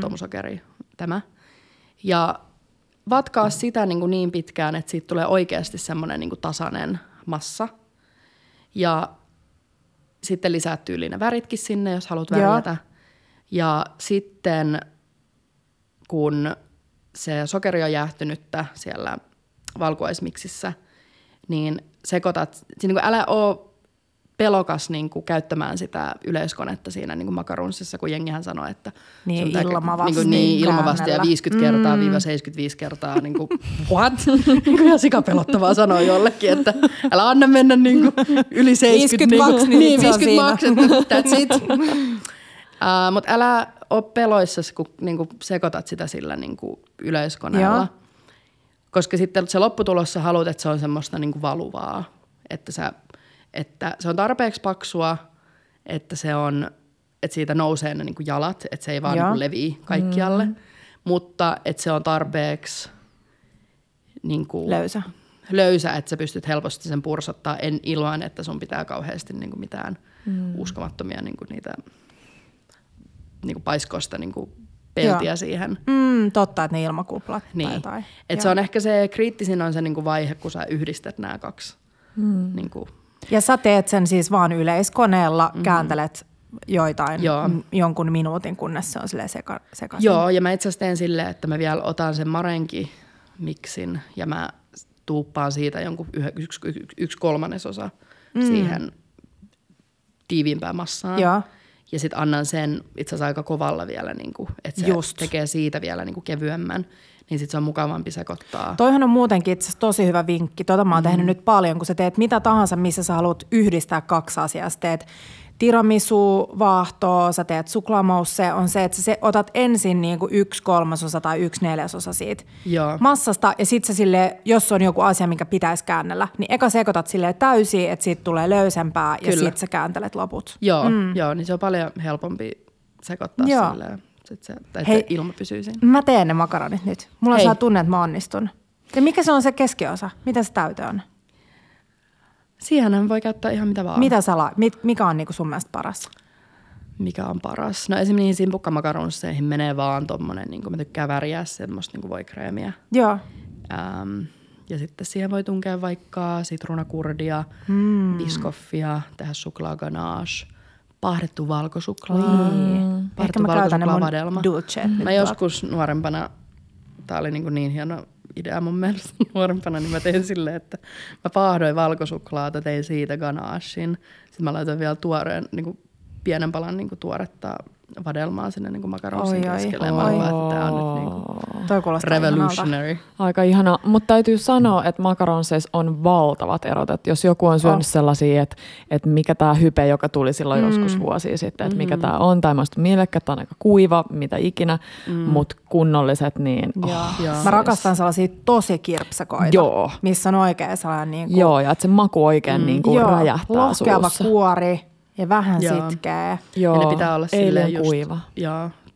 tomusokeri, tämä. Ja... Vatkaa sitä niin pitkään, että siitä tulee oikeasti semmoinen niin tasainen massa. Ja sitten lisää tyyliin ne väritkin sinne, jos haluat värjätä. Ja sitten kun se sokeri on jäähtynyttä siellä valkuaismiksissä, niin sekoitat. Niin älä ole pelokas niin kuin käyttämään sitä yleiskonetta siinä niin kuin makarunsissa, kun jengihän sanoi, että niin, ilmavasti ja 50 kertaa-75 kertaa. Niin kuin, what? Ihan sikapelottavaa sanoa jollekin, että älä anna mennä niin kuin, yli 70. 50 maks, that's it. Mutta älä ole peloissasi, kun niin kuin sekoitat sitä sillä niin kuin yleiskoneella. Joo. Koska sitten se lopputulossa haluat, että se on semmoista niin kuin valuvaa, että se on tarpeeksi paksua, että se on, että siitä nousee ne niin kuin jalat, että se ei vaan niin kuin levii kaikkialle, mutta että se on tarpeeksi niin kuin löysä, että sä pystyt helposti sen pursottaa ilman, että sun pitää kauheasti niin kuin mitään uskomattomia niin kuin niitä niin kuin paiskosta niin kuin peltiä siihen. Totta, että ne ilmakuplat tai jotain. Että se on ehkä se kriittisin on se niin kuin vaihe, kun sä yhdistät nämä kaksi. Niin kuin. Ja sä teet sen siis vaan yleiskoneella, kääntelet joitain jonkun minuutin, kunnes se on silleen sekaisin. Joo, ja mä itse asiassa teen silleen, että mä vielä otan sen marenki-miksin ja mä tuuppaan siitä jonkun yksi kolmannesosa siihen tiiviimpään massaan. Joo. Ja sit annan sen itse asiassa aika kovalla vielä, niin kuin, että se tekee siitä vielä niin kuin kevyemmän. Niin sit se on mukavampi sekoittaa. Toihan on muutenkin itse asiassa tosi hyvä vinkki. Tota mä oon tehnyt nyt paljon, kun sä teet mitä tahansa, missä sä haluat yhdistää kaksi asiaa. Sä teet tiramisu, vaahtoa, sä teet suklaamousse, on se, että sä otat ensin niin kuin 1/3 tai 1/4 siitä massasta. Ja sit sä silleen, jos on joku asia, minkä pitäisi käännellä, niin eka sekoitat silleen täysin, että siitä tulee löysempää ja sit sä kääntelet loput. Joo, niin se on paljon helpompi sekoittaa silleen. Hei, ilma pysyy siinä. Mä teen ne makaronit nyt. Mulla on tunne, että mä onnistun. Ja mikä se on se keskiosa? Mitä se täytö on? Siihenhän voi käyttää ihan mitä vaan. Mikä on niinku sun mielestä paras? Mikä on paras? No esimerkiksi niihin simpukkamakaronsseihin menee vaan tommonen, niinku mä tykkään väriä semmoista niinku voikreemiä. Joo. Ja sitten siihen voi tunkea vaikka sitruunakurdia, biskoffia, tehdä suklaaganache. Pahdettu valkosuklaa. Mm. Pahdettu valkosuklaavadelma. Mä joskus nuorempana, tää oli niin hieno idea mun mielestä nuorempana, niin mä tein silleen, että mä paahdoin valkosuklaata, tein siitä ganaashin. Sitten mä laitoin vielä tuoreen, niin pienen palan niin tuoretta vadelmaa sinne niin makaronsin keskelle. Ja mä luulen, että tää on nyt niin revolutionary. Aika ihanaa, mutta täytyy sanoa, että makaronseissa on valtavat erot. Että jos joku on syönyt sellaisia, että mikä tää hype, joka tuli silloin joskus vuosia sitten, että mikä tää on, tai mä olisin mielekkä, että on aika kuiva, mitä ikinä, mutta kunnolliset, niin... Mä rakastan sellaisia tosi kirpsakoita, missä on oikein sellainen... Niin kuin... Joo, ja että se maku oikein niin kuin räjähtää lohkeava suussa. Kuori. Ja vähän sitkeä. Joo. Ja ne pitää olla silleen just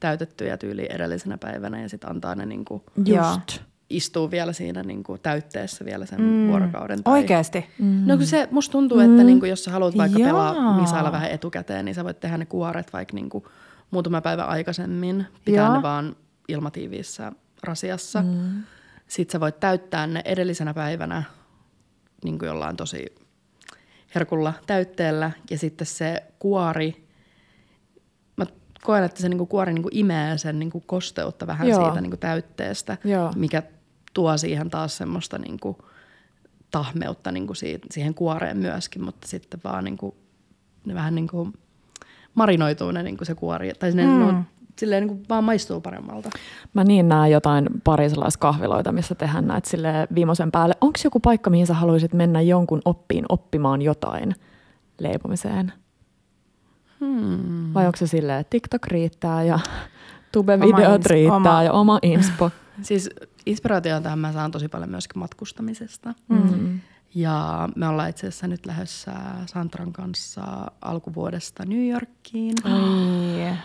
täytettyjä tyyliin edellisenä päivänä ja sitten antaa ne niinku just istuu vielä siinä niinku täytteessä vielä sen vuorokauden. Tai... Oikeasti? No kun se musta tuntuu, että niinku, jos sä haluat vaikka pelaa misailla vähän etukäteen, niin sä voit tehdä ne kuoret vaikka niinku muutama päivä aikaisemmin. Pitää ne vaan ilmatiiviissä rasiassa. Sitten sä voit täyttää ne edellisenä päivänä niinku jollain tosi... herkulla täytteellä ja sitten se kuori, mä koen, että se niinku kuori niinku imee sen niinku kosteutta vähän siitä niinku täytteestä, mikä tuo siihen taas semmoista niinku tahmeutta niinku siihen kuoreen myöskin, mutta sitten vaan niinku, ne vähän niinku marinoituu ne niinku se kuori, tai ne on silleen niin vaan maistuu paremmalta. Mä niin näen jotain pari sellaisia kahviloita, missä tehdään näitä silleen viimeisen päälle. Onko joku paikka, mihin sä haluaisit mennä jonkun oppimaan jotain leipomiseen? Vai onko se silleen, että TikTok riittää ja Tube-videot riittää ja oma inspo? Siis inspiraatioitahan mä saan tosi paljon myöskin matkustamisesta. Ja me ollaan itse asiassa nyt lähdössä Sandran kanssa alkuvuodesta New Yorkiin.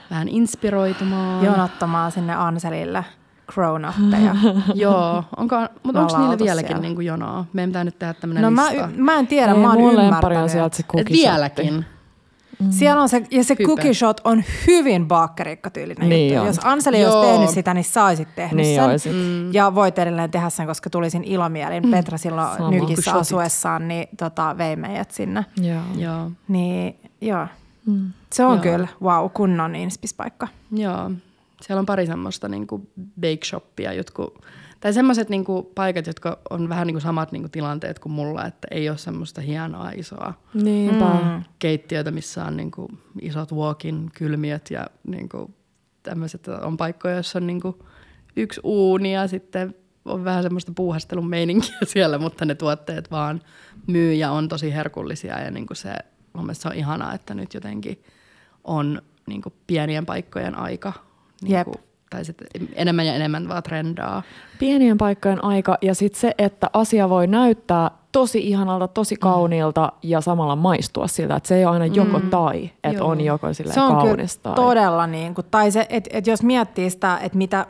Vähän inspiroitumaan. Jonottamaan sinne Anselille cronutteja. Joo, mutta onko niillä vieläkin niinku jonoa? Meidän pitää nyt tehdä tämmöinen lista. Mä en tiedä, mä oon ymmärtänyt. Et vieläkin. Siellä on se, ja se cookie shot on hyvin Bakerikka-tyylinen juttu. Jos Anseli olisi tehnyt sitä, niin sä oisit tehnyt sen. Ja voit edelleen tehdä sen, koska tulisin ilomielin. Petra silloin Nykissä asuessaan niin, vei meidät sinne. Joo. Niin, se on kyllä kunnon inspispaikka. Joo. Siellä on pari semmoista niin kuin bake shoppia, jotkut Tai semmoiset niinku paikat, jotka on vähän niinku samat niinku tilanteet kuin mulla, että ei ole semmoista hienoa isoa keittiötä, missä on niinku isot walk-in kylmiöt ja niinku tämmöiset. On paikkoja, joissa on niinku yksi uuni ja sitten on vähän semmoista puuhastelun meininkiä siellä, mutta ne tuotteet vaan myy ja on tosi herkullisia. Ja niinku se, mun mielestä se on ihanaa, että nyt jotenkin on niinku pienien paikkojen aika. Niinku, tai sitten enemmän ja enemmän vaan trendaa. Pienien paikkojen aika ja sitten se, että asia voi näyttää tosi ihanalta, tosi kauniilta ja samalla maistua siltä, että se ei ole aina joko tai, että on joko silleen se on kaunis. Tai todella niin kuin, tai se, että jos miettii sitä, että mitä...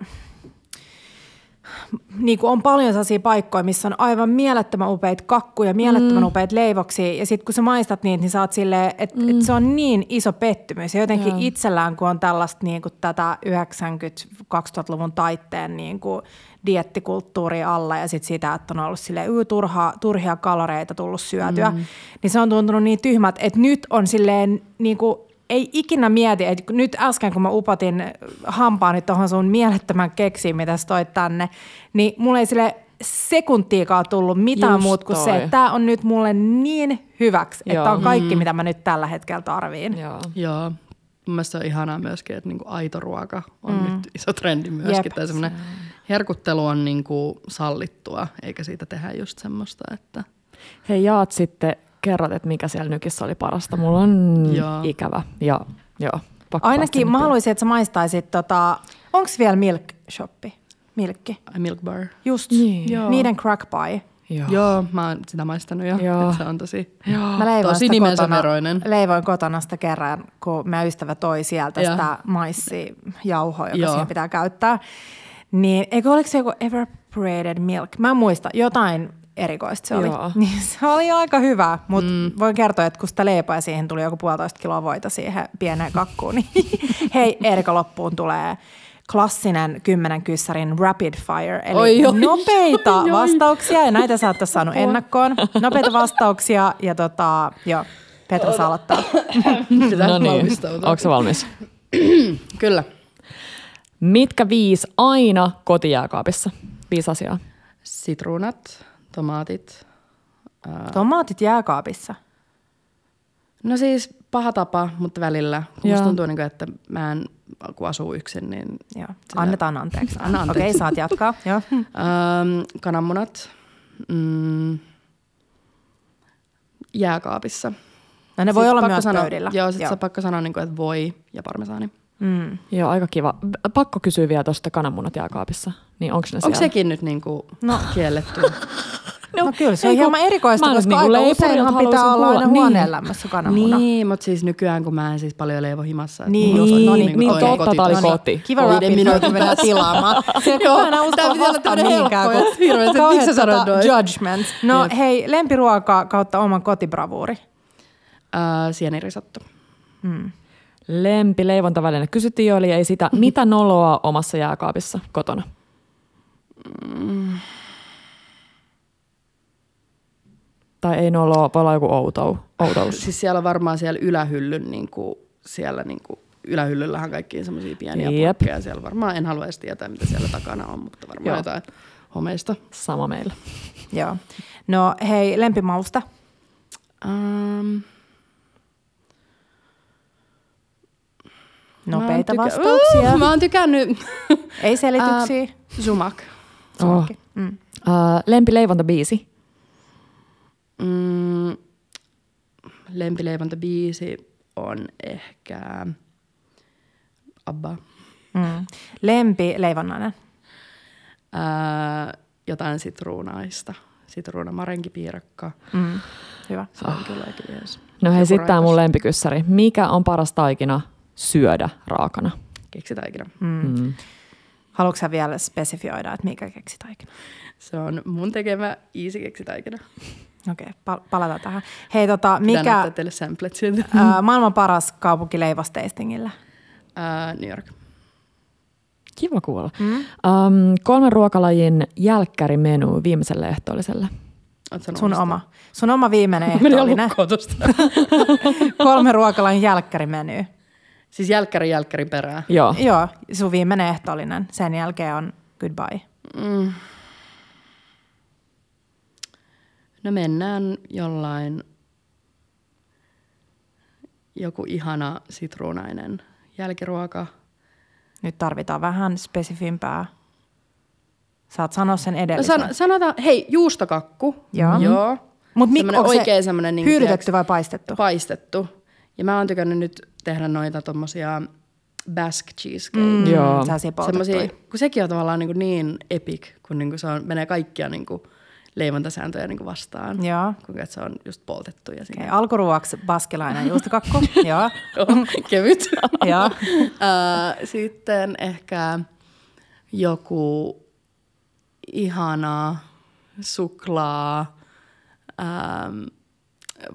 Niin on paljon sellaisia paikkoja, missä on aivan mielettömän upeita kakkuja, mielettömän upeita leivoksia. Ja sitten kun sä maistat niitä, niin sä oot silleen, että et se on niin iso pettymys. Ja jotenkin itsellään, kun on tällaista niin kuin tätä 90-2000-luvun taitteen niin kuin diettikulttuuria alla ja sitten siitä, että on ollut silleen turhia kaloreita tullut syötyä, niin se on tuntunut niin tyhmät, että nyt on silleen niin kuin ei ikinä mieti, että nyt äsken kun mä upotin hampaani tuohon sun mielettömän keksiin, mitä sä toit tänne, niin mulle ei sille sekuntiikaan tullut mitään muuta kuin se, että tää on nyt mulle niin hyväksi, että on kaikki, mitä mä nyt tällä hetkellä tarviin. Joo. Mun mielestä on ihanaa myöskin, että niinku aito ruoka on nyt iso trendi myöskin. Tai semmoinen herkuttelu on niinku sallittua, eikä siitä tehdä just semmoista, että... Hei, jaat sitten... Kerrot, että mikä siellä Nykissä oli parasta. Mulla on ikävä. Ja, ainakin mä haluaisin, että sä maistaisit, onks vielä Milkki? Milk bar. Just, niiden crack pie. Joo, mä oon sitä maistanut jo. Se on tosi nimensäveroinen. Leivoin kotona sitä kerran, kun mä ystävä toi sieltä sitä maissijauhoa, joka siihen pitää käyttää. Niin, eikö oliko se joku evaporated milk? Mä en muista jotain... erikoista se oli. Niin, se oli aika hyvä, mutta voin kertoa, että kun sitä leipää ja siihen tuli joku 1,5 kiloa voita siihen pieneen kakkuun, niin hei, Erika, loppuun tulee klassinen 10 kyssärin rapid fire, eli nopeita vastauksia, ja näitä sä oot tässä saanut ennakkoon. Nopeita vastauksia, ja Petra saa aloittaa. No niin, ootko sä valmis? Kyllä. Mitkä 5 aina kotijääkaapissa? 5 asiaa. Sitruunat. Tomaatit. Tomaatit jääkaapissa? No siis paha tapa, mutta välillä. Musta tuntuu, että mä en, kun asuu yksin, niin... Joo. Annetaan anteeksi. Anna anteeksi. Okei, saat jatkaa. Kananmunat. Jääkaapissa. No ne voi olla myös pöydillä. Joo, sit se pakko sanoa, että voi ja parmesaani. Joo, aika kiva. Pakko kysyä vielä tuosta kananmunat jääkaapissa. Niin onko ne siellä? Onko sekin nyt niinku kielletty? No kyllä, se on hieman erikoista, koska aika useinhan pitää olla aina huoneen lämmössä kananmuna. Niin, mutta siis nykyään, kun mä en siis paljon leivo himassa. Niin, totta, tää oli koti. Kiva rapidfire mennä tilaamaan. Tää pitää olla tämmöinen helppo ja hirveä, että miksi sä sanoit noin? Judgment. No hei, lempiruoka kautta oman kotibravuuri. Sienirisotto. Lempileivontaväline. Kysyttiin jo, eli ei sitä. Mitä noloa omassa jääkaapissa kotona? Tai ei noloa, voi olla joku outous. Siis siellä on varmaan siellä ylähyllyn, ylähyllyllähän kaikkiin semmoisia pieniä pukkeja. Siellä varmaan en halua edes tietää, mitä siellä takana on, mutta varmaan jotain homeista. Sama meillä. Joo. No hei, lempimausta. Nopeita vastauksia. Mä oon tykännyt. Ei selityksiä. Sumak. Lempileivontabiisi. Lempileivontabiisi on ehkä Abba. Lempileivonnainen. Jotain sitruunaista. Sitruunamarenkipiirakka. Hyvä. Se on kyllä oikein jees. No hei, sitten tää mun lempikyssäri. Mikä on paras taikina syödä raakana? Keksitaikina. Haluatko sä vielä spesifioida, että mikä keksitaikina? Se on mun tekemä easy keksitaikina. Okei, palataan tähän. Hei, pitää näyttää teille samplet sieltä. Maailman paras kaupunki leivosteistingillä? New York. Kiva kuulla. 3 ruokalajin jälkkärimenu viimeiselle ehtoolliselle. Sun oma viimeinen ehtoollinen. 3 ruokalajin jälkkärimenu. Siis jälkkäri perään. Joo. Sun viimeinen ehtoollinen. Sen jälkeen on goodbye. No mennään jollain joku ihana sitruunainen jälkiruoka. Nyt tarvitaan vähän spesifimpää. Saat sanoa sen edellisen. No sanotaan, hei, juustokakku. Joo. Mut onko oikein se niin hyydytetty vai paistettu? Paistettu. Ja mä oon tykännyt nyt tehdä noita tommosia basque cheesecake. Joo. Semmosia, kun sekin on tavallaan niin epic, kun se on, menee kaikkia niinku leivontasääntöjä niinku vastaan. Joo. Kun se on just poltettu. Ja okay. Alkuruuaksi baskilainen juustokakku. Joo. Kevyt. Joo. Sitten ehkä joku ihana suklaa.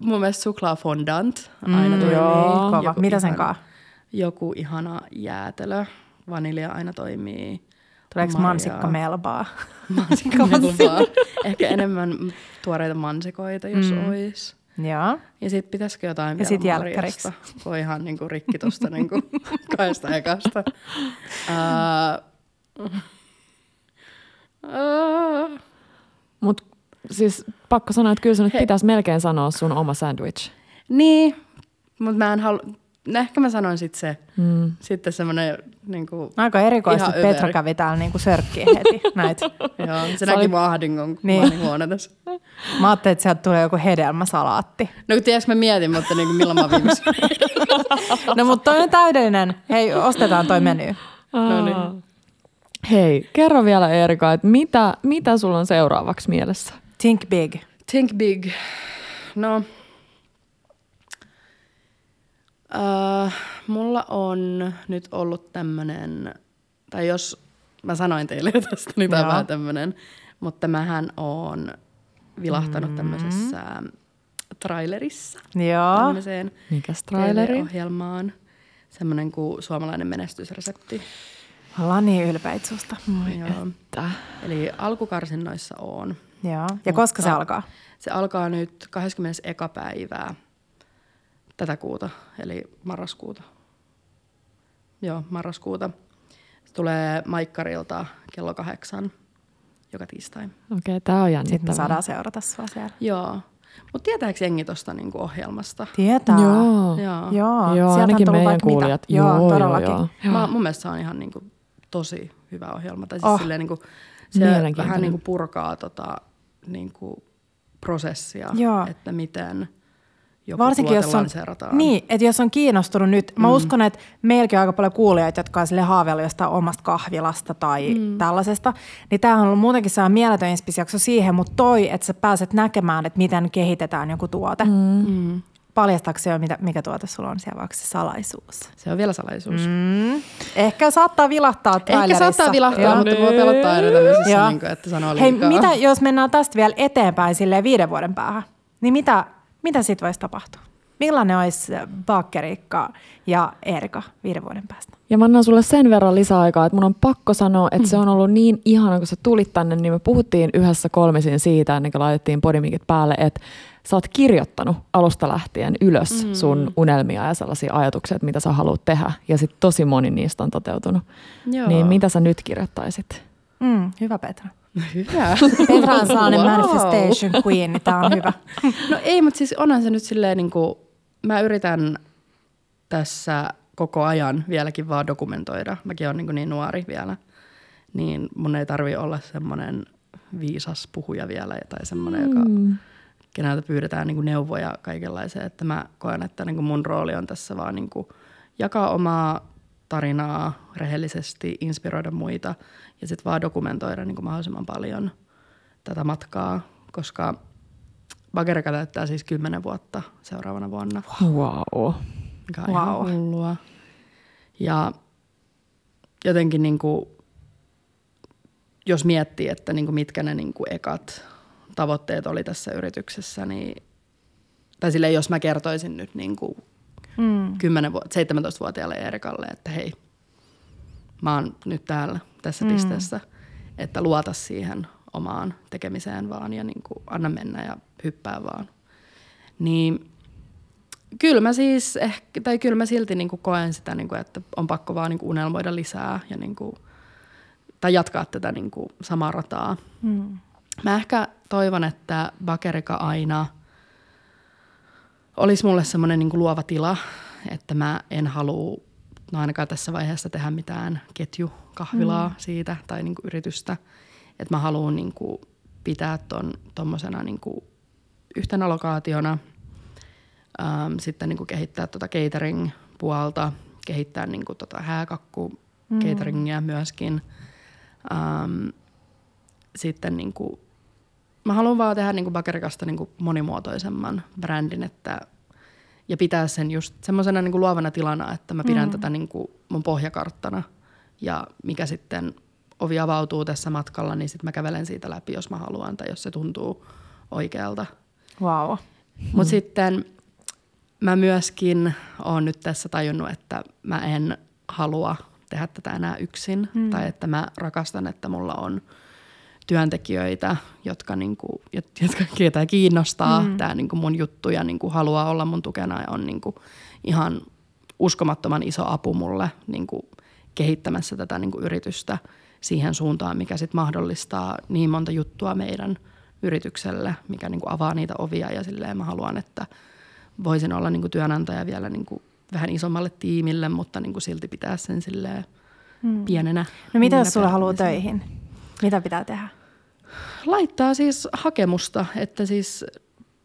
Mun mielestä suklaa fondant aina toimii. Joo, joku mitä sen kaa? Joku ihana jäätelö. Vanilja aina toimii. Tuleeko mansikkamelbaa? Mansikkamelbaa. Ehkä enemmän tuoreita mansikoita, jos ois. Joo. Ja sit pitäisikö jotain ja vielä marjasta? Voi ihan niinku rikki tosta niinku kaista ekasta. Mut siis pakko sanoa, että kyllä se nyt pitäisi melkein sanoa sun oma sandwich. Niin, mutta mä en ehkä mä sanoin sit se. Sitten semmoinen niinku aika erikoisesti Petra kävi täällä niinku sörkkiin heti näitä. Joo, se näki mun ahdingon, kun mä olin huono tässä. Mä ajattelin, että sieltä tulee joku hedelmäsalaatti. No kun tiedätkö mä mietin, mutta niinku milloin mä viimeksi. No mutta toi on täydellinen. Hei, ostetaan toi menu. No niin. Hei, kerro vielä Erika, että mitä sulla on seuraavaksi mielessä? Think big. Think big. No, mulla on nyt ollut tämmönen, tai jos mä sanoin teille tästä, niin tämä on vähän tämmönen, mutta mähän on vilahtanut tämmöisessä trailerissa. Joo. Tämmöiseen TV-ohjelmaan. Semmoinen kuin Suomalainen menestysresepti. Ollaan niin ylpeitä susta. Eli alkukarsinnoissa on. Joo. Ja mutta koska se alkaa? Se alkaa nyt 21. päivää tätä kuuta, eli marraskuuta. Joo, marraskuuta. Se tulee Maikkarilta kello 8 joka tiistai. Okei, tää on jännittävää. Sitten me saadaan seurata sua siellä. Joo. Mutta tietääks jengi tosta niinku ohjelmasta? Tietää. Joo. Ainakin meidän kuulijat. Joo, todellakin. Joo. Mun mielestä se on ihan niinku tosi hyvä ohjelma. Tai siis silleen niinku se vähän niinku purkaa niinku prosessia, että miten joku varsinkin tuote lanseerataan. Niin, että jos on kiinnostunut nyt. Mä uskon, että meilläkin on aika paljon kuulijoita, jotka on silleen haaveilla jostain omasta kahvilasta tai tällaisesta. Niin tämähän on ollut muutenkin sellainen mieletön inspiraatio siihen, mutta toi, että sä pääset näkemään, että miten kehitetään joku tuote. Paljastaako se jo, mikä tuote sulla on siellä, vaikka se salaisuus? Se on vielä salaisuus. Ehkä saattaa vilahtaa trailerissa. Mutta mua pelottaa aina tämmöisessä, niin kuin, että sanoo liikaa. Hei, mitä jos mennään tästä vielä eteenpäin silleen 5 vuoden päähän? Niin mitä siitä voisi tapahtua? Millainen olisi Bakerika ja Erika 5 vuoden päästä? Ja mä annan sulle sen verran lisäaikaa, että mun on pakko sanoa, että se on ollut niin ihana, kun sä tulit tänne, niin me puhuttiin yhdessä kolmisin siitä, ennen kuin laitettiin podimikit päälle, että sä oot kirjoittanut alusta lähtien ylös sun unelmia ja sellaisia ajatuksia, mitä sä haluat tehdä. Ja sit tosi moni niistä on toteutunut. Joo. Niin mitä sä nyt kirjoittaisit? Hyvä Petra. Hyvä. Petra on sellainen manifestation queen, niin tää on hyvä. No ei, mutta siis onhan se nyt silleen niin kuin, mä yritän tässä koko ajan vieläkin vaan dokumentoida. Mäkin oon niin nuori vielä, niin mun ei tarvi olla semmoinen viisas puhuja vielä tai semmoinen, joka keneltä pyydetään niin kuin neuvoja kaikenlaiseen. Että mä koen, että niin kuin mun rooli on tässä vaan niin kuin jakaa omaa tarinaa rehellisesti, inspiroida muita ja sitten vaan dokumentoida niin kuin mahdollisimman paljon tätä matkaa, koska Bakerika täyttää siis 10 vuotta seuraavana vuonna. Wow. Mikä on ihan hullua. Ja jotenkin niin kuin, jos miettii, että niin kuin mitkä ne niin kuin ekat tavoitteet oli tässä yrityksessä, niin, tai silleen, jos mä kertoisin nyt niin kuin 17-vuotiaalle Erikalle, että hei, mä oon nyt täällä tässä pisteessä, että luota siihen omaan tekemiseen vaan ja niin kuin anna mennä ja hyppää vaan. Niin kyllä mä silti niin kuin koen sitä, niin kuin, että on pakko vaan niin kuin unelmoida lisää ja niin kuin, tai jatkaa tätä niin kuin samaa rataa. Mä ehkä toivon, että Bakerika aina olisi mulle semmoinen niin kuin luova tila, että mä en halua ainakaan tässä vaiheessa tehdä mitään ketjukahvilaa siitä tai niin kuin yritystä. Että mä haluan niin kuin pitää ton tommosena niin kuin yhtenä lokaationa, sitten niin kuin kehittää tuota catering-puolta, kehittää niin kuin tuota hääkakku-cateringia myöskin. Sitten niin kuin, mä haluan vaan tehdä niin kuin Bakerikasta niin kuin monimuotoisemman brändin, että, ja pitää sen just semmoisena niin kuin luovana tilana, että mä pidän tätä niin kuin mun pohjakarttana, ja mikä sitten ovi avautuu tässä matkalla, niin sitten mä kävelen siitä läpi, jos mä haluan tai jos se tuntuu oikealta. Vau. Wow. Mutta sitten mä myöskin oon nyt tässä tajunnut, että mä en halua tehdä tätä enää yksin, tai että mä rakastan, että mulla on työntekijöitä, jotka niinku, jotka kiinnostaa tää niinku mun juttu ja niinku haluaa olla mun tukena ja on niinku ihan uskomattoman iso apu mulle niinku kehittämässä tätä niinku yritystä siihen suuntaan, mikä sit mahdollistaa niin monta juttua meidän yritykselle, mikä niinku avaa niitä ovia ja silleen mä haluan, että voisin olla niinku työnantaja vielä niinku vähän isommalle tiimille, mutta niinku silti pitää sen silleen pienenä. No mitä jos sulla haluaa töihin? Mitä pitää tehdä? Laittaa siis hakemusta, että siis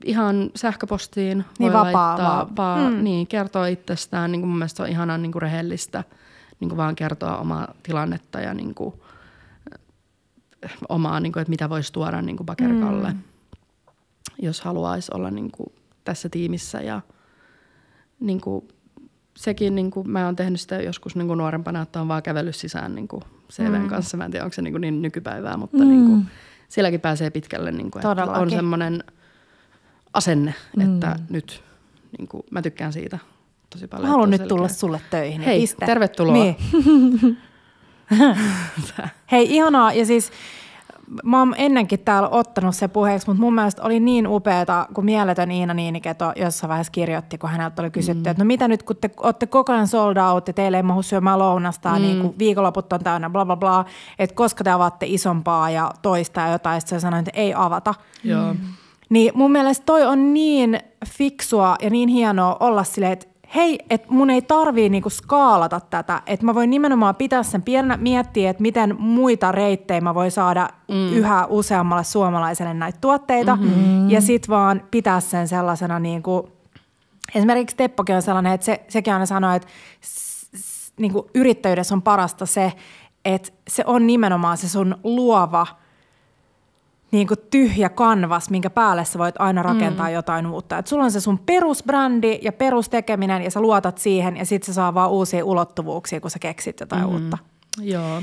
ihan sähköpostiin niin voi laittaa, vaan niin, kertoa itsestään. Niin kuin mun mielestä se on ihanan niin kuin rehellistä niin kuin vaan kertoa omaa tilannetta ja niin kuin, omaa, niin kuin, että mitä voisi tuoda niin kuin Bakerikalle, jos haluaisi olla niin kuin tässä tiimissä. Ja niin kuin, sekin, niin kuin, mä oon tehnyt sitä joskus niin kuin nuorempana, että on vaan kävellyt sisään niin kuin CV:n kanssa. Mä en tiedä, onko se niin nykypäivää, mutta niin sielläkin pääsee pitkälle. Niin kuin, että on semmoinen asenne, että nyt niin kuin, mä tykkään siitä tosi paljon. Mä haluan nyt tulla sulle töihin. Hei, piste. Tervetuloa. Niin. Hei, ihanaa. Ja siis mä oon ennenkin täällä ottanut se puheeksi, mutta mun mielestä oli niin upeata, kun mieletön Iina Niiniketo jossain vaiheessa kirjoitti, kun häneltä oli kysytty, että no mitä nyt, kun te ootte koko ajan sold out ja teille ei mahu syömään lounasta, niin kun viikonloput on täynnä, bla bla bla, että koska te avaatte isompaa ja toista ja jotain, sitten sanoin, että ei avata. Niin mun mielestä toi on niin fiksua ja niin hienoa olla silleen, että hei, että mun ei tarvii niinku skaalata tätä, että mä voin nimenomaan pitää sen pienenä, miettiä, että miten muita reittejä mä voin saada yhä useammalle suomalaiselle näitä tuotteita, ja sit vaan pitää sen sellaisena niinku, esimerkiksi Teppokin on sellainen, että sekin aina sanoo, että niinku yrittäjyydessä on parasta se, että se on nimenomaan se sun luova, niin kuin tyhjä kanvas, minkä päälle sä voit aina rakentaa jotain uutta. Et sulla on se sun perusbrändi ja perustekeminen ja sä luotat siihen ja sit se saa vaan uusia ulottuvuuksia, kun sä keksit jotain uutta. Joo.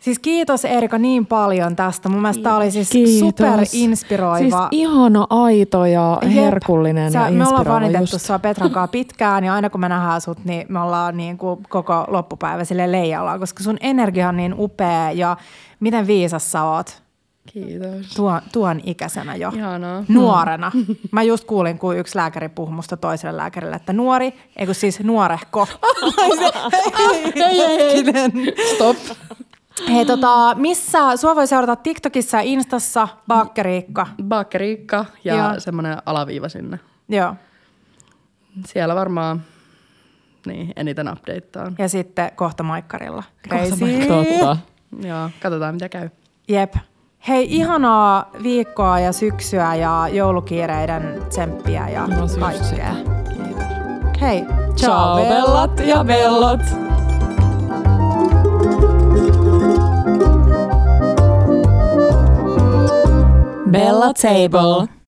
Siis kiitos Erika niin paljon tästä. Mun mielestä tää oli siis superinspiroiva. Siis ihana, aito ja herkullinen ja inspiroiva. Me ollaan vanitettu sua Petran kanssa pitkään ja aina kun me nähdään sut, niin me ollaan niin kuin koko loppupäivä sille leijalla, koska sun energia on niin upea ja miten viisas sä oot. Kiitos. Tuon ikäisenä jo. Ihanaa. Nuorena. Mä just kuulin, kun yksi lääkäri puhui musta toiselle lääkärille, että nuori, eikö siis nuorehko. Stop. Hei, missä sua voi seurata TikTokissa ja Instassa? Bakerika. Bakerika ja semmoinen alaviiva sinne. Joo. Siellä varmaan niin, eniten updatetaan. Ja sitten kohta Maikkarilla. Totta. Joo, katsotaan mitä käy. Jep. Hei, ihanaa viikkoa ja syksyä ja joulukiireiden tsemppiä ja kaikkea. Kiitos. Hei, ciao bellat ja bellot! Bella Table.